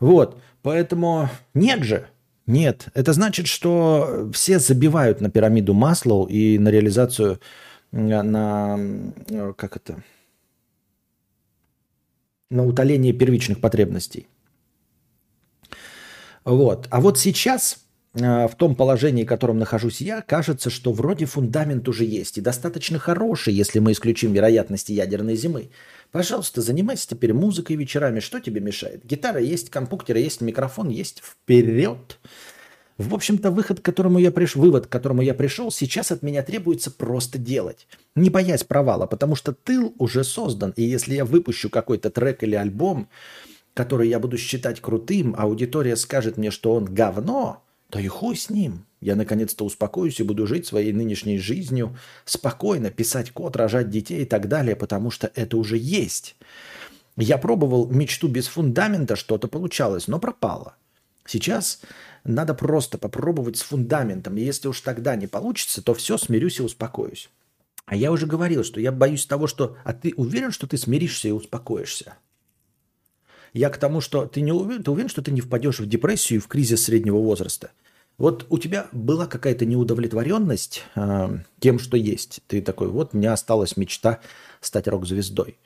Вот, поэтому нет же, нет. Это значит, что все забивают на пирамиду Маслоу и на реализацию, на утоление первичных потребностей. Вот. А вот сейчас, в том положении, в котором нахожусь я, кажется, что вроде фундамент уже есть и достаточно хороший, если мы исключим вероятности ядерной зимы. Пожалуйста, занимайся теперь музыкой вечерами. Что тебе мешает? Гитара есть, компьютер есть, микрофон есть. Вперед! В общем-то, вывод, к которому я пришел, сейчас от меня требуется просто делать. Не боясь провала, потому что тыл уже создан. И если я выпущу какой-то трек или альбом, который я буду считать крутым, а аудитория скажет мне, что он говно, то и хуй с ним. Я наконец-то успокоюсь и буду жить своей нынешней жизнью, спокойно писать код, рожать детей и так далее, потому что это уже есть. Я пробовал мечту без фундамента, что-то получалось, но пропало. Сейчас надо просто попробовать с фундаментом, и если уж тогда не получится, то все, смирюсь и успокоюсь. А я уже говорил, что я боюсь того, что... А ты уверен, что ты смиришься и успокоишься? Я к тому, что ты не уверен, ты уверен, что ты не впадешь в депрессию и в кризис среднего возраста. Вот у тебя была какая-то неудовлетворенность тем, что есть. Ты такой, вот у меня осталась мечта стать рок-звездой.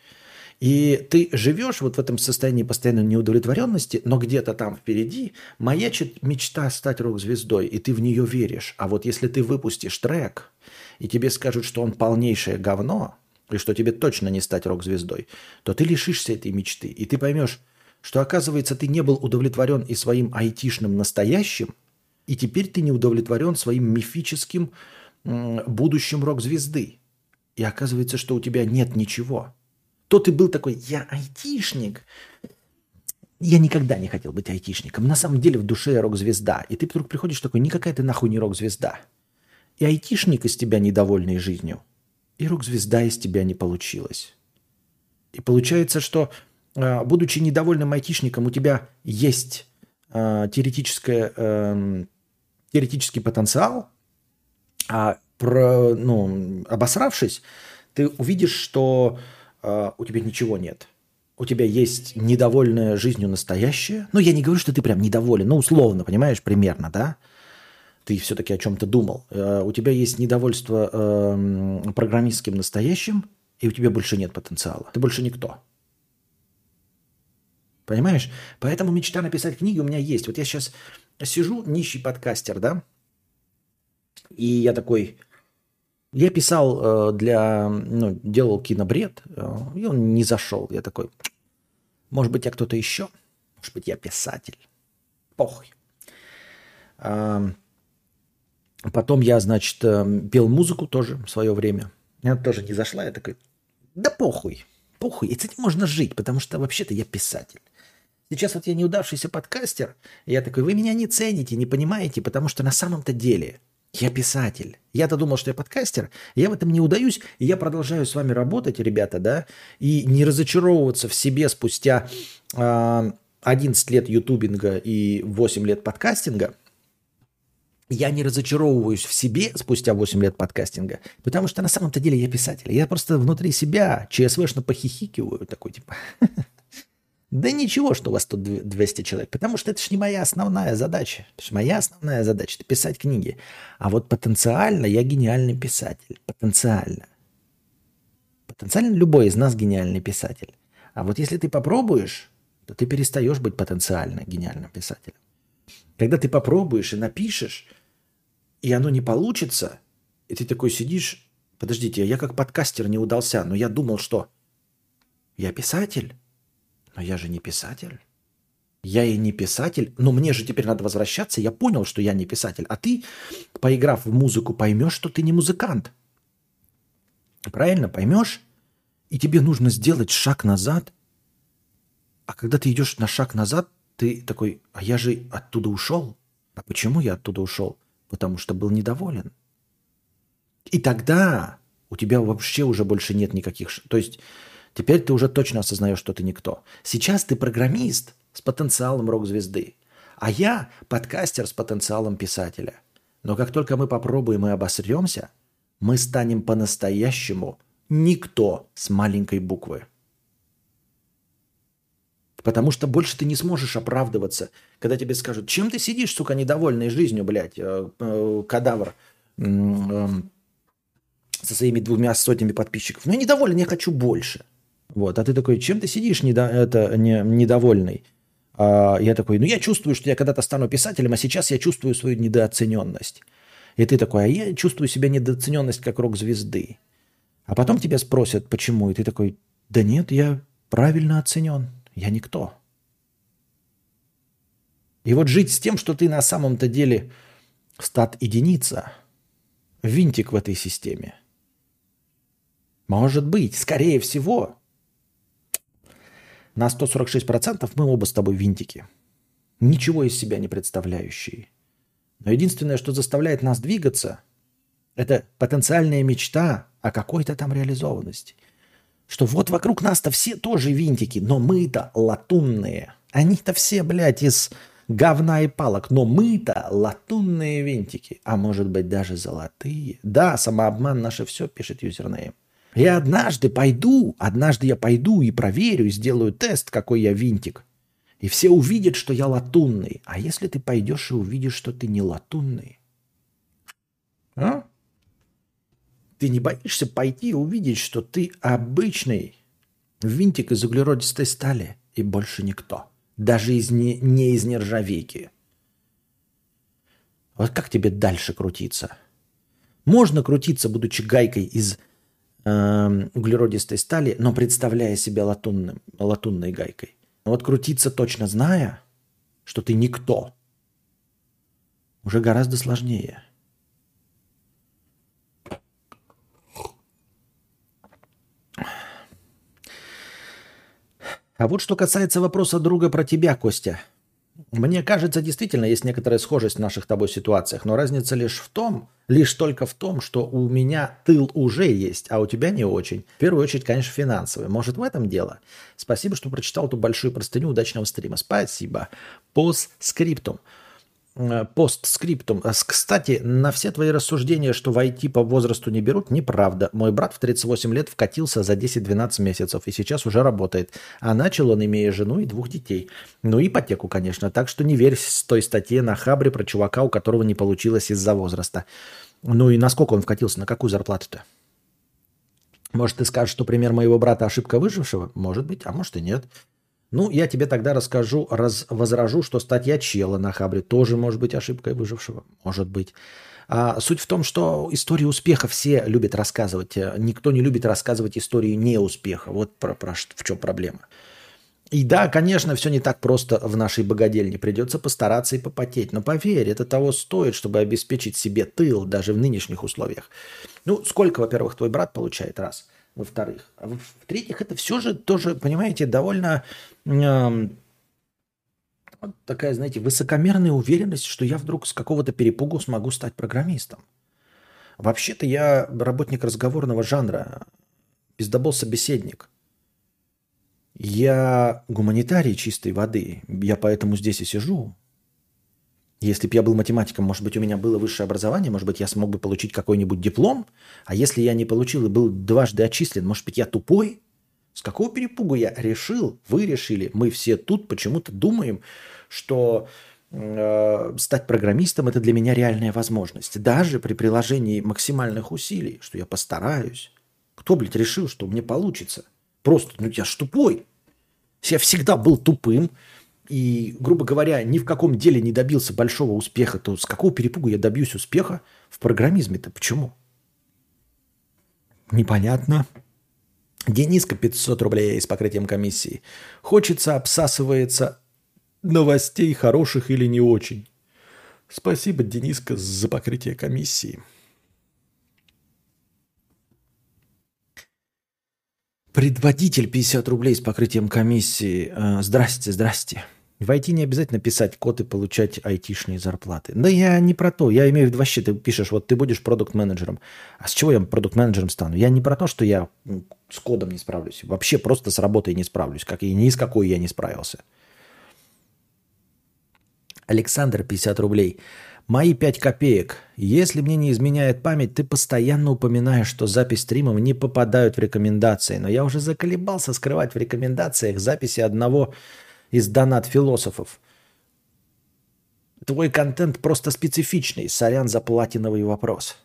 И ты живешь вот в этом состоянии постоянной неудовлетворенности, но где-то там впереди маячит мечта стать рок-звездой, и ты в нее веришь. А вот если ты выпустишь трек, и тебе скажут, что он полнейшее говно, и что тебе точно не стать рок-звездой, то ты лишишься этой мечты, и ты поймешь, что, оказывается, ты не был удовлетворен и своим айтишным настоящим, и теперь ты не удовлетворен своим мифическим будущим рок-звезды. И оказывается, что у тебя нет ничего. То ты был такой, я айтишник. Я никогда не хотел быть айтишником. На самом деле в душе я рок-звезда. И ты вдруг приходишь такой, никакая ты нахуй не рок-звезда. И айтишник из тебя недовольный жизнью. И рок-звезда из тебя не получилась. И получается, что... будучи недовольным айтишником, у тебя есть теоретический потенциал, а обосравшись, ты увидишь, что у тебя ничего нет. У тебя есть недовольное жизнью настоящее. Ну, я не говорю, что ты прям недоволен, но условно, понимаешь, примерно, да? Ты все-таки о чем-то думал. У тебя есть недовольство программистским настоящим, и у тебя больше нет потенциала. Ты больше никто. Понимаешь? Поэтому мечта написать книги у меня есть. Вот я сейчас сижу, нищий подкастер, да? И я такой... Я писал делал кинобред, и он не зашел. Я такой, может быть, я кто-то еще? Может быть, я писатель? Похуй. Потом я, значит, пел музыку тоже в свое время. Она тоже не зашла. Я такой, да похуй. И с этим можно жить, потому что вообще-то я писатель. Сейчас вот я неудавшийся подкастер, и я такой, вы меня не цените, не понимаете, потому что на самом-то деле я писатель. Я-то думал, что я подкастер, я в этом не удаюсь, и я продолжаю с вами работать, ребята, да, и не разочаровываться в себе спустя 11 лет ютубинга и 8 лет подкастинга. Я не разочаровываюсь в себе спустя 8 лет подкастинга, потому что на самом-то деле я писатель. Я просто внутри себя ЧСВшно похихикиваю, такой типа, да ничего, что у вас тут 200 человек, потому что это же не моя основная задача. Моя основная задача – это писать книги. А вот потенциально я гениальный писатель. Потенциально. Потенциально любой из нас гениальный писатель. А вот если ты попробуешь, то ты перестаешь быть потенциально гениальным писателем. Когда ты попробуешь и напишешь, и оно не получится, и ты такой сидишь, подождите, я как подкастер не удался, но я думал, что я писатель, но я же не писатель. Я и не писатель, но мне же теперь надо возвращаться, я понял, что я не писатель. А ты, поиграв в музыку, поймешь, что ты не музыкант. Правильно, поймешь? И тебе нужно сделать шаг назад. А когда ты идешь на шаг назад, ты такой, а я же оттуда ушел. А почему я оттуда ушел? Потому что был недоволен. И тогда у тебя вообще уже больше нет никаких... То есть теперь ты уже точно осознаешь, что ты никто. Сейчас ты программист с потенциалом рок-звезды, а я подкастер с потенциалом писателя. Но как только мы попробуем и обосремся, мы станем по-настоящему никто с маленькой буквы. Потому что больше ты не сможешь оправдываться, когда тебе скажут, чем ты сидишь, сука, недовольный жизнью, блядь, кадавр, со своими 200 подписчиков. Ну, я недоволен, я хочу больше. Вот. А ты такой, чем ты сидишь, недовольный? А я такой, ну, я чувствую, что я когда-то стану писателем, а сейчас я чувствую свою недооцененность. И ты такой, а я чувствую себя недооцененность как рок-звезды. А потом тебя спросят, почему, и ты такой, да нет, я правильно оценен. Я никто. И вот жить с тем, что ты на самом-то деле стат-единица, винтик в этой системе. Может быть, скорее всего, на 146% мы оба с тобой винтики, ничего из себя не представляющие. Но единственное, что заставляет нас двигаться, это потенциальная мечта о какой-то там реализованности. Что вот вокруг нас-то все тоже винтики, но мы-то латунные. Они-то все, блядь, из говна и палок, но мы-то латунные винтики. А может быть, даже золотые. Да, самообман наше все, пишет юзернейм. Я однажды я пойду и проверю, и сделаю тест, какой я винтик. И все увидят, что я латунный. А если ты пойдешь и увидишь, что ты не латунный? А? Ты не боишься пойти и увидеть, что ты обычный винтик из углеродистой стали и больше никто. Даже не из нержавейки. Вот как тебе дальше крутиться? Можно крутиться, будучи гайкой из углеродистой стали, но представляя себя латунной гайкой. Но вот крутиться, точно зная, что ты никто, уже гораздо сложнее. А вот что касается вопроса друга про тебя, Костя. Мне кажется, действительно есть некоторая схожесть в наших с тобой ситуациях, но разница лишь только в том, что у меня тыл уже есть, а у тебя не очень. В первую очередь, конечно, финансовый. Может, в этом дело? Спасибо, что прочитал эту большую простыню удачного стрима. Спасибо. Постскриптум. Кстати, на все твои рассуждения, что в IT по возрасту не берут, неправда. Мой брат в 38 лет вкатился за 10-12 месяцев и сейчас уже работает. А начал он, имея жену и 2 детей. Ну, ипотеку, конечно. Так что не верь с той статье на Хабре про чувака, у которого не получилось из-за возраста. Ну и насколько он вкатился? На какую зарплату-то? Может, ты скажешь, что пример моего брата ошибка выжившего? Может быть, а может и нет. Ну, я тебе тогда возражу, что статья чела на Хабре тоже может быть ошибкой выжившего. Может быть. А суть в том, что истории успеха все любят рассказывать. Никто не любит рассказывать истории неуспеха. Вот в чем проблема. И да, конечно, все не так просто в нашей богадельне. Придется постараться и попотеть. Но поверь, это того стоит, чтобы обеспечить себе тыл даже в нынешних условиях. Ну, сколько, во-первых, твой брат получает? Раз. Во-вторых. А в-третьих, это все же тоже, понимаете, довольно вот такая, знаете, высокомерная уверенность, что я вдруг с какого-то перепугу смогу стать программистом. Вообще-то я работник разговорного жанра, пиздобол-собеседник. Я гуманитарий чистой воды, я поэтому здесь и сижу. Если бы я был математиком, может быть, у меня было высшее образование, может быть, я смог бы получить какой-нибудь диплом, а если я не получил и был дважды отчислен, может быть, я тупой? С какого перепугу я решил, вы решили, мы все тут почему-то думаем, что стать программистом – это для меня реальная возможность, даже при приложении максимальных усилий, что я постараюсь. Кто, блядь, решил, что мне получится? Просто, я ж тупой. Я всегда был тупым. И, грубо говоря, ни в каком деле не добился большого успеха, то с какого перепугу я добьюсь успеха в программизме-то? Почему? Непонятно. Дениска, 500 рублей с покрытием комиссии. Хочется, обсасывается, новостей хороших или не очень. Спасибо, Дениска, за покрытие комиссии. Предводитель 50 рублей с покрытием комиссии. Здрасте, здрасте. В IT не обязательно писать код и получать айтишные зарплаты. Да я не про то. Я имею в виду вообще, ты пишешь, вот ты будешь продукт-менеджером. А с чего я продукт-менеджером стану? Я не про то, что я с кодом не справлюсь. Вообще просто с работой не справлюсь. Как и ни с какой я не справился. Александр, 50 рублей. Мои 5 копеек. Если мне не изменяет память, ты постоянно упоминаешь, что запись стримов не попадают в рекомендации. Но я уже заколебался скрывать в рекомендациях записи одного из донат философов. Твой контент просто специфичный. Сорян за платиновый вопрос.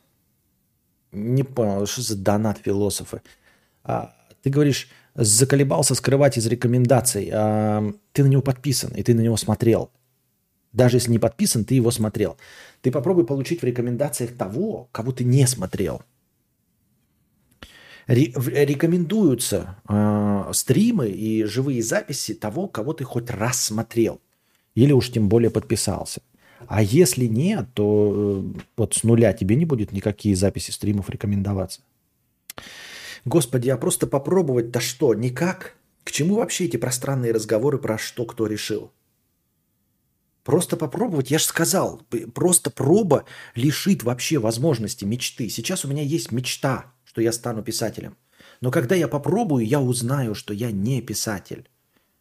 Не понял, что за донат философы? Ты говоришь, заколебался скрывать из рекомендаций. Ты на него подписан, и ты на него смотрел. Даже если не подписан, ты его смотрел. Ты попробуй получить в рекомендациях того, кого ты не смотрел. Рекомендуются стримы и живые записи того, кого ты хоть раз смотрел. Или уж тем более подписался. А если нет, то вот с нуля тебе не будет никакие записи стримов рекомендоваться. Господи, а просто попробовать-то что? Никак? К чему вообще эти пространные разговоры про что кто решил? Просто попробовать, я же сказал, просто проба лишит вообще возможности мечты. Сейчас у меня есть мечта, что я стану писателем. Но когда я попробую, я узнаю, что я не писатель.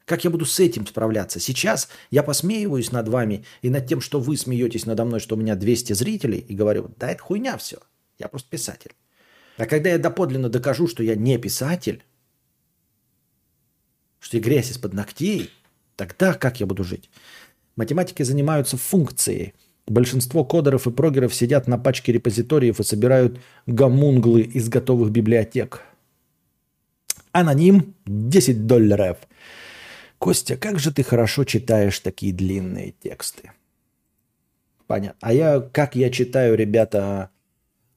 Как я буду с этим справляться? Сейчас я посмеиваюсь над вами и над тем, что вы смеетесь надо мной, что у меня 200 зрителей, и говорю, да это хуйня все, я просто писатель. А когда я доподлинно докажу, что я не писатель, что и грязь из-под ногтей, тогда как я буду жить? Математики занимаются функцией. Большинство кодеров и прогеров сидят на пачке репозиториев и собирают гомунглы из готовых библиотек. Аноним $10. Костя, как же ты хорошо читаешь такие длинные тексты. Понятно. А я, как я читаю, ребята,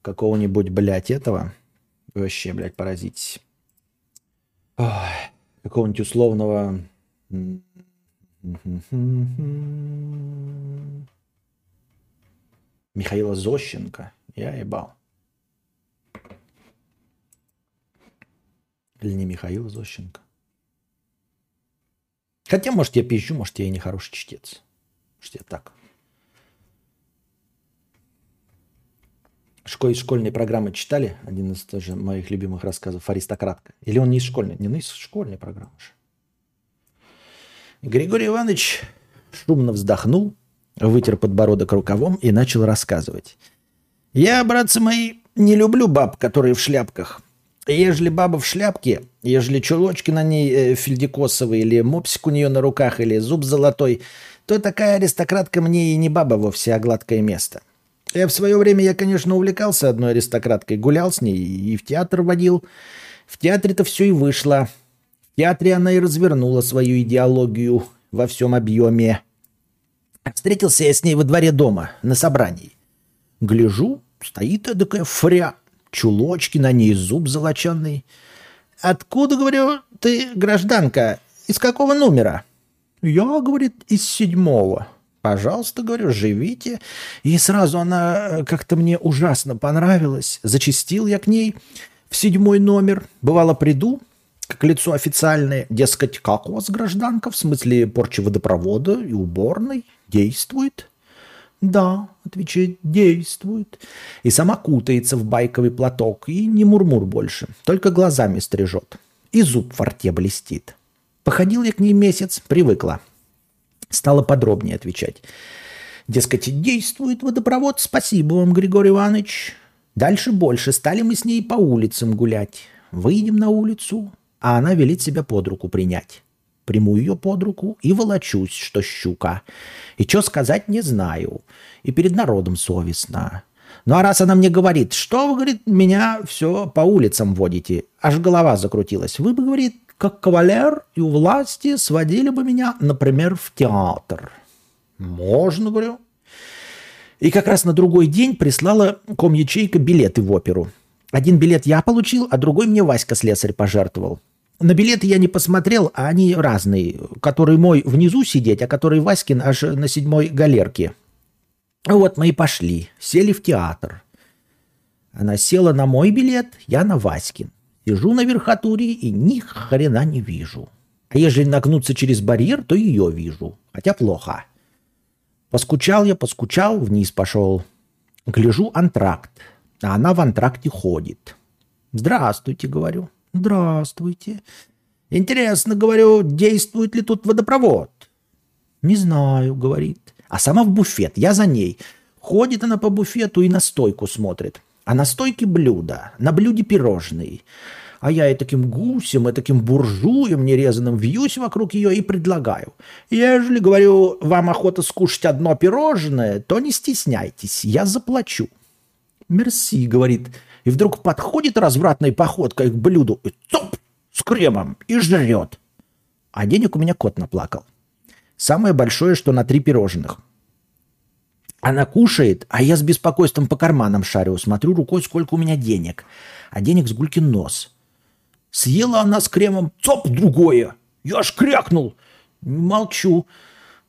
какого-нибудь, блядь, этого? Вообще, блядь, поразитесь. Ой, какого-нибудь условного... Михаила Зощенко. Я ебал. Или не Михаила Зощенко. Хотя, может, я пищу, может, я и не хороший чтец. Может, я так. Из школьной программы читали? Один из тоже моих любимых рассказов «Аристократка». Или он не из школьной? Не из школьной программы же. Григорий Иванович шумно вздохнул, вытер подбородок рукавом и начал рассказывать. «Я, братцы мои, не люблю баб, которые в шляпках. Ежели баба в шляпке, ежели чулочки на ней фельдикосовые, или мопсик у нее на руках, или зуб золотой, то такая аристократка мне и не баба вовсе, а гладкое место. В свое время я, конечно, увлекался одной аристократкой, гулял с ней и в театр водил. В театре-то все и вышло». В театре она и развернула свою идеологию во всем объеме. Встретился я с ней во дворе дома, на собрании. Гляжу, стоит эдакая фря, чулочки на ней, зуб золоченный. «Откуда, — говорю, — ты гражданка? Из какого номера?» «Я, — говорит, — из 7-го». «Пожалуйста, — говорю, — живите». И сразу она как-то мне ужасно понравилась. Зачастил я к ней в 7-й номер. Бывало, приду, как лицо официальное, дескать, как у вас гражданка, в смысле порчи водопровода и уборной, действует? Да, отвечает, действует. И сама кутается в байковый платок и не мурмур больше, только глазами стрижет. И зуб во рте блестит. Походил я к ней месяц, привыкла. Стала подробнее отвечать. Дескать, действует водопровод, спасибо вам, Григорий Иванович. Дальше больше, стали мы с ней по улицам гулять. Выйдем на улицу, а она велит себя под руку принять. Приму ее под руку и волочусь, что щука. И что сказать не знаю. И перед народом совестно. Ну а раз она мне говорит, что вы, говорит, меня все по улицам водите, аж голова закрутилась. Вы бы, говорит, как кавалер и у власти сводили бы меня, например, в театр. Можно, говорю. И как раз на другой день прислала комячейка билеты в оперу. Один билет я получил, а другой мне Васька-слесарь пожертвовал. на билеты я не посмотрел, а они разные. Который мой внизу сидеть, а который Васькин аж на 7-й галерке. Вот мы и пошли. Сели в театр. Она села на мой билет, я на Васькин. Сижу на верхотуре и ни хрена не вижу. А если нагнуться через барьер, то ее вижу. Хотя плохо. Поскучал, вниз пошел. Гляжу антракт. А она в антракте ходит. «Здравствуйте», — говорю. «Здравствуйте. Интересно, — говорю, — действует ли тут водопровод?» «Не знаю», — говорит. А сама в буфет, я за ней. Ходит она по буфету и на стойку смотрит. А на стойке блюдо, на блюде пирожные. А я и таким гусем, и таким буржуем нерезанным вьюсь вокруг ее и предлагаю. «Ежели, — говорю, — вам охота скушать одно пирожное, то не стесняйтесь, я заплачу». «Мерси», — говорит. И вдруг подходит развратной походкой к блюду и топ с кремом и жрет. А денег у меня кот наплакал. Самое большое, что на 3 пирожных. Она кушает, а я с беспокойством по карманам шарю, смотрю рукой, сколько у меня денег. А денег с гулькин нос. Съела она с кремом, цоп, другое. Я аж крякнул. Молчу.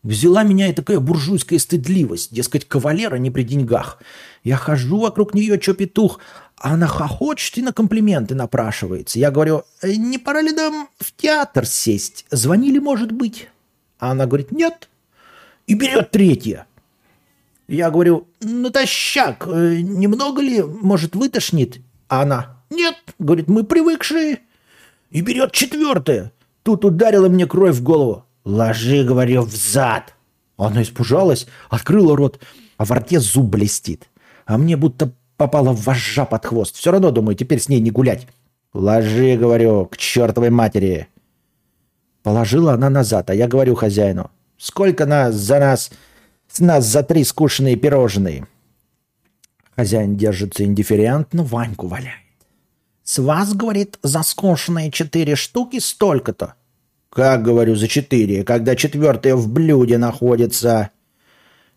Взяла меня и такая буржуйская стыдливость, дескать, кавалера не при деньгах. Я хожу вокруг нее, чё петух, а она хохочет и на комплименты напрашивается. Я говорю, не пора ли нам в театр сесть? Звонили, может быть? А она говорит, нет. И берет 3. Я говорю, натощак, немного ли, может, вытошнит? А она, нет, говорит, мы привыкшие. И берет 4. Тут ударила мне кровь в голову. «Ложи, — говорю, — взад!» Она испужалась, открыла рот, а во рте зуб блестит. А мне будто попала вожжа под хвост. Все равно, думаю, теперь с ней не гулять. «Ложи, — говорю, — к чертовой матери!» Положила она назад, а я говорю хозяину, «Сколько нас за 3 скучные пирожные?» Хозяин держится индифферентно, Ваньку валяет. «С вас, — говорит, — за скучные 4 штуки столько-то!» «Как, — говорю, — за 4, когда 4-е в блюде находится?»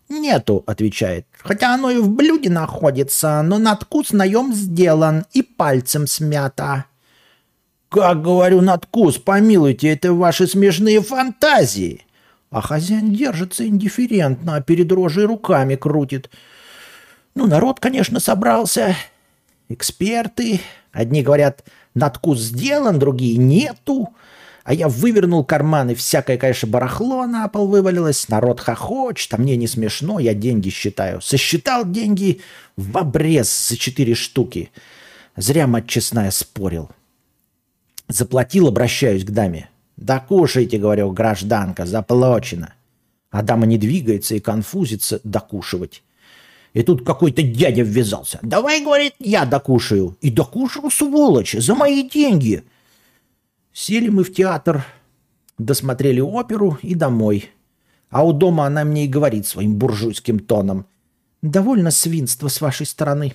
«Нету, — отвечает, — хотя оно и в блюде находится, но надкус наем сделан и пальцем смято». «Как, — говорю, — надкус, помилуйте, это ваши смешные фантазии!» А хозяин держится индифферентно, а перед рожей руками крутит. Ну, народ, конечно, собрался, эксперты. Одни говорят, надкус сделан, другие нету. А я вывернул карман, и всякое, конечно, барахло на пол вывалилось. Народ хохочет, а мне не смешно, я деньги считаю. Сосчитал деньги в обрез за 4 штуки. Зря, мать честная, спорил. Заплатил, обращаюсь к даме. «Да кушайте, — говорю, — гражданка, заплачено». А дама не двигается и конфузится докушивать. И тут какой-то дядя ввязался. «Давай, — говорит, — я докушаю». И докушал, сволочь, за мои деньги. Сели мы в театр, досмотрели оперу и домой. А у дома она мне и говорит своим буржуйским тоном. «Довольно свинства с вашей стороны,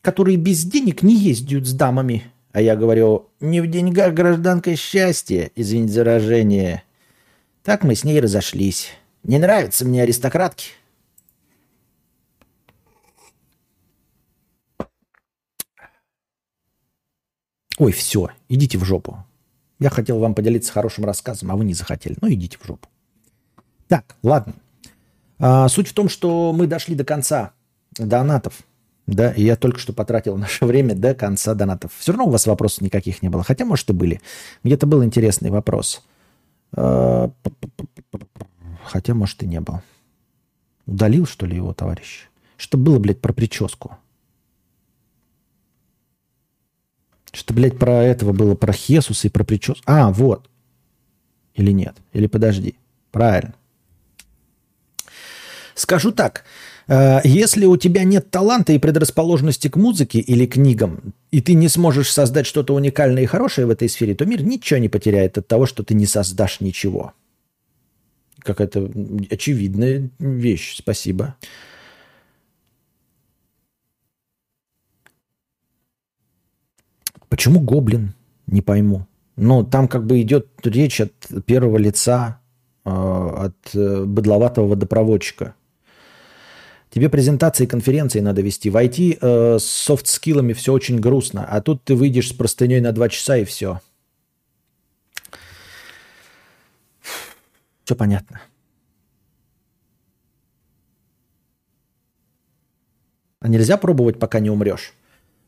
которые без денег не ездят с дамами». А я говорю, «Не в деньгах, гражданка, счастье, извините за выражение». Так мы с ней разошлись. Не нравятся мне аристократки. Ой, все, идите в жопу. Я хотел вам поделиться хорошим рассказом, а вы не захотели. Ну, идите в жопу. Так, ладно. Суть в том, что мы дошли до конца донатов. Да, и я только что потратил наше время до конца донатов. Все равно у вас вопросов никаких не было. Хотя, может, и были. Где-то был интересный вопрос. Хотя, может, и не был. Удалил, что ли, его товарищ? Что было, блядь, про прическу? Что, блядь, про этого было, про Хесуса и про прическу. А, вот. Или нет? Или подожди. Правильно. Скажу так. Если у тебя нет таланта и предрасположенности к музыке или книгам, и ты не сможешь создать что-то уникальное и хорошее в этой сфере, то мир ничего не потеряет от того, что ты не создашь ничего. Какая-то очевидная вещь. Спасибо. Почему гоблин? Не пойму. Ну, там как бы идет речь от первого лица, от быдловатого водопроводчика. Тебе презентации и конференции надо вести. В IT с софт-скиллами все очень грустно, а тут ты выйдешь с простыней на 2 часа и все. Все понятно. А нельзя пробовать, пока не умрешь?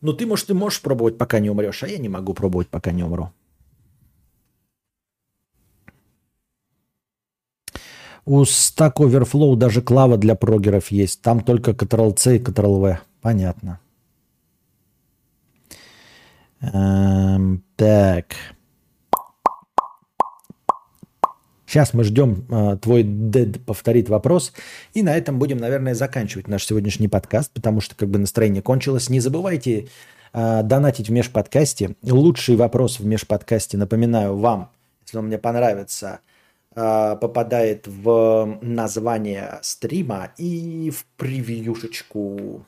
Ну, ты, может, и можешь пробовать, пока не умрешь, а я не могу пробовать, пока не умру. У Stack Overflow даже клава для прогеров есть. Там только Ctrl-C и Ctrl-V. Понятно. Так. Сейчас мы ждем, твой дед повторит вопрос. И на этом будем, наверное, заканчивать наш сегодняшний подкаст, потому что как бы настроение кончилось. Не забывайте донатить в межподкасте. Лучший вопрос в межподкасте, напоминаю вам, если он мне понравится, попадает в название стрима и в превьюшечку.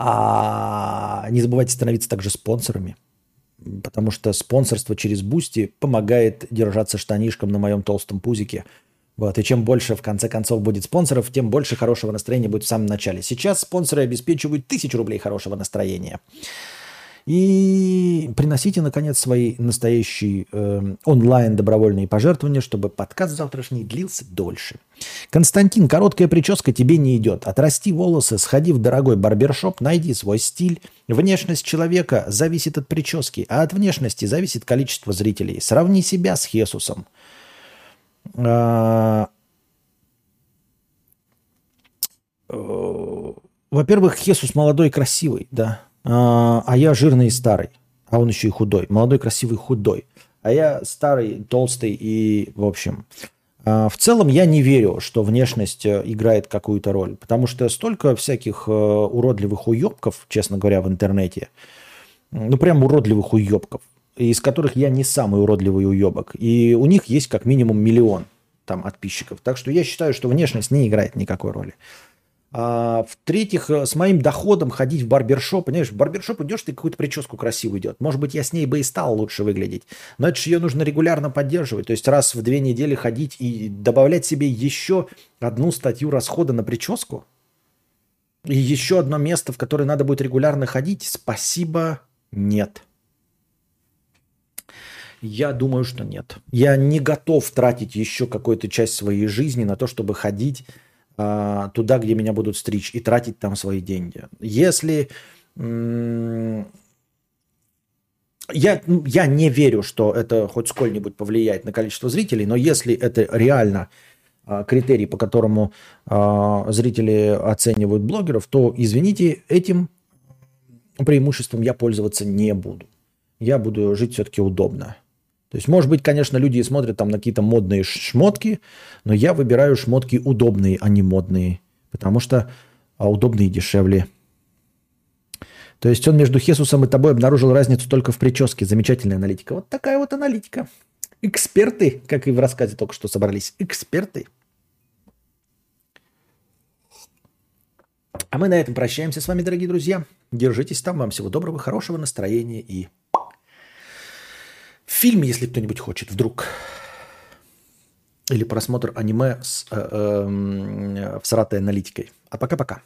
Не забывайте становиться также спонсорами. Потому что спонсорство через Бусти помогает держаться штанишком на моем толстом пузике. Вот. И чем больше, в конце концов, будет спонсоров, тем больше хорошего настроения будет в самом начале. Сейчас спонсоры обеспечивают 1000 рублей хорошего настроения. И приносите, наконец, свои настоящие онлайн добровольные пожертвования, чтобы подкаст завтрашний длился дольше. Константин, короткая прическа тебе не идет. Отрасти волосы, сходи в дорогой барбершоп, найди свой стиль. Внешность человека зависит от прически, а от внешности зависит количество зрителей. Сравни себя с Хесусом. Во-первых, Хесус молодой и красивый, да. А я жирный и старый, а он еще и худой. Молодой, красивый, худой. А я старый, толстый и, в общем... В целом я не верю, что внешность играет какую-то роль, потому что столько всяких уродливых уебков, честно говоря, в интернете, ну прям уродливых уебков, из которых я не самый уродливый уебок. И у них есть как минимум 1 миллион там подписчиков. Так что я считаю, что внешность не играет никакой роли. А в-третьих, с моим доходом ходить в барбершоп, понимаешь, в барбершоп идешь, ты какую-то прическу красивую идет. Может быть, я с ней бы и стал лучше выглядеть, но это же ее нужно регулярно поддерживать, то есть раз в 2 недели ходить и добавлять себе еще 1 статью расхода на прическу и еще 1 место, в которое надо будет регулярно ходить. Спасибо, нет. Я думаю, что нет. Я не готов тратить еще какую-то часть своей жизни на то, чтобы ходить туда, где меня будут стричь, и тратить там свои деньги. Если... Я не верю, что это хоть сколь-нибудь повлияет на количество зрителей, но если это реально критерий, по которому зрители оценивают блогеров, то, извините, этим преимуществом я пользоваться не буду. Я буду жить все-таки удобно. То есть, может быть, конечно, люди смотрят там на какие-то модные шмотки, но я выбираю шмотки удобные, а не модные, потому что удобные дешевле. То есть он между Хесусом и тобой обнаружил разницу только в прическе. Замечательная аналитика. Вот такая вот аналитика. Эксперты, как и в рассказе только что собрались. Эксперты. А мы на этом прощаемся с вами, дорогие друзья. Держитесь там. Вам всего доброго, хорошего настроения и... Фильм, если кто-нибудь хочет, вдруг. Или просмотр аниме с всратой аналитикой. А пока-пока.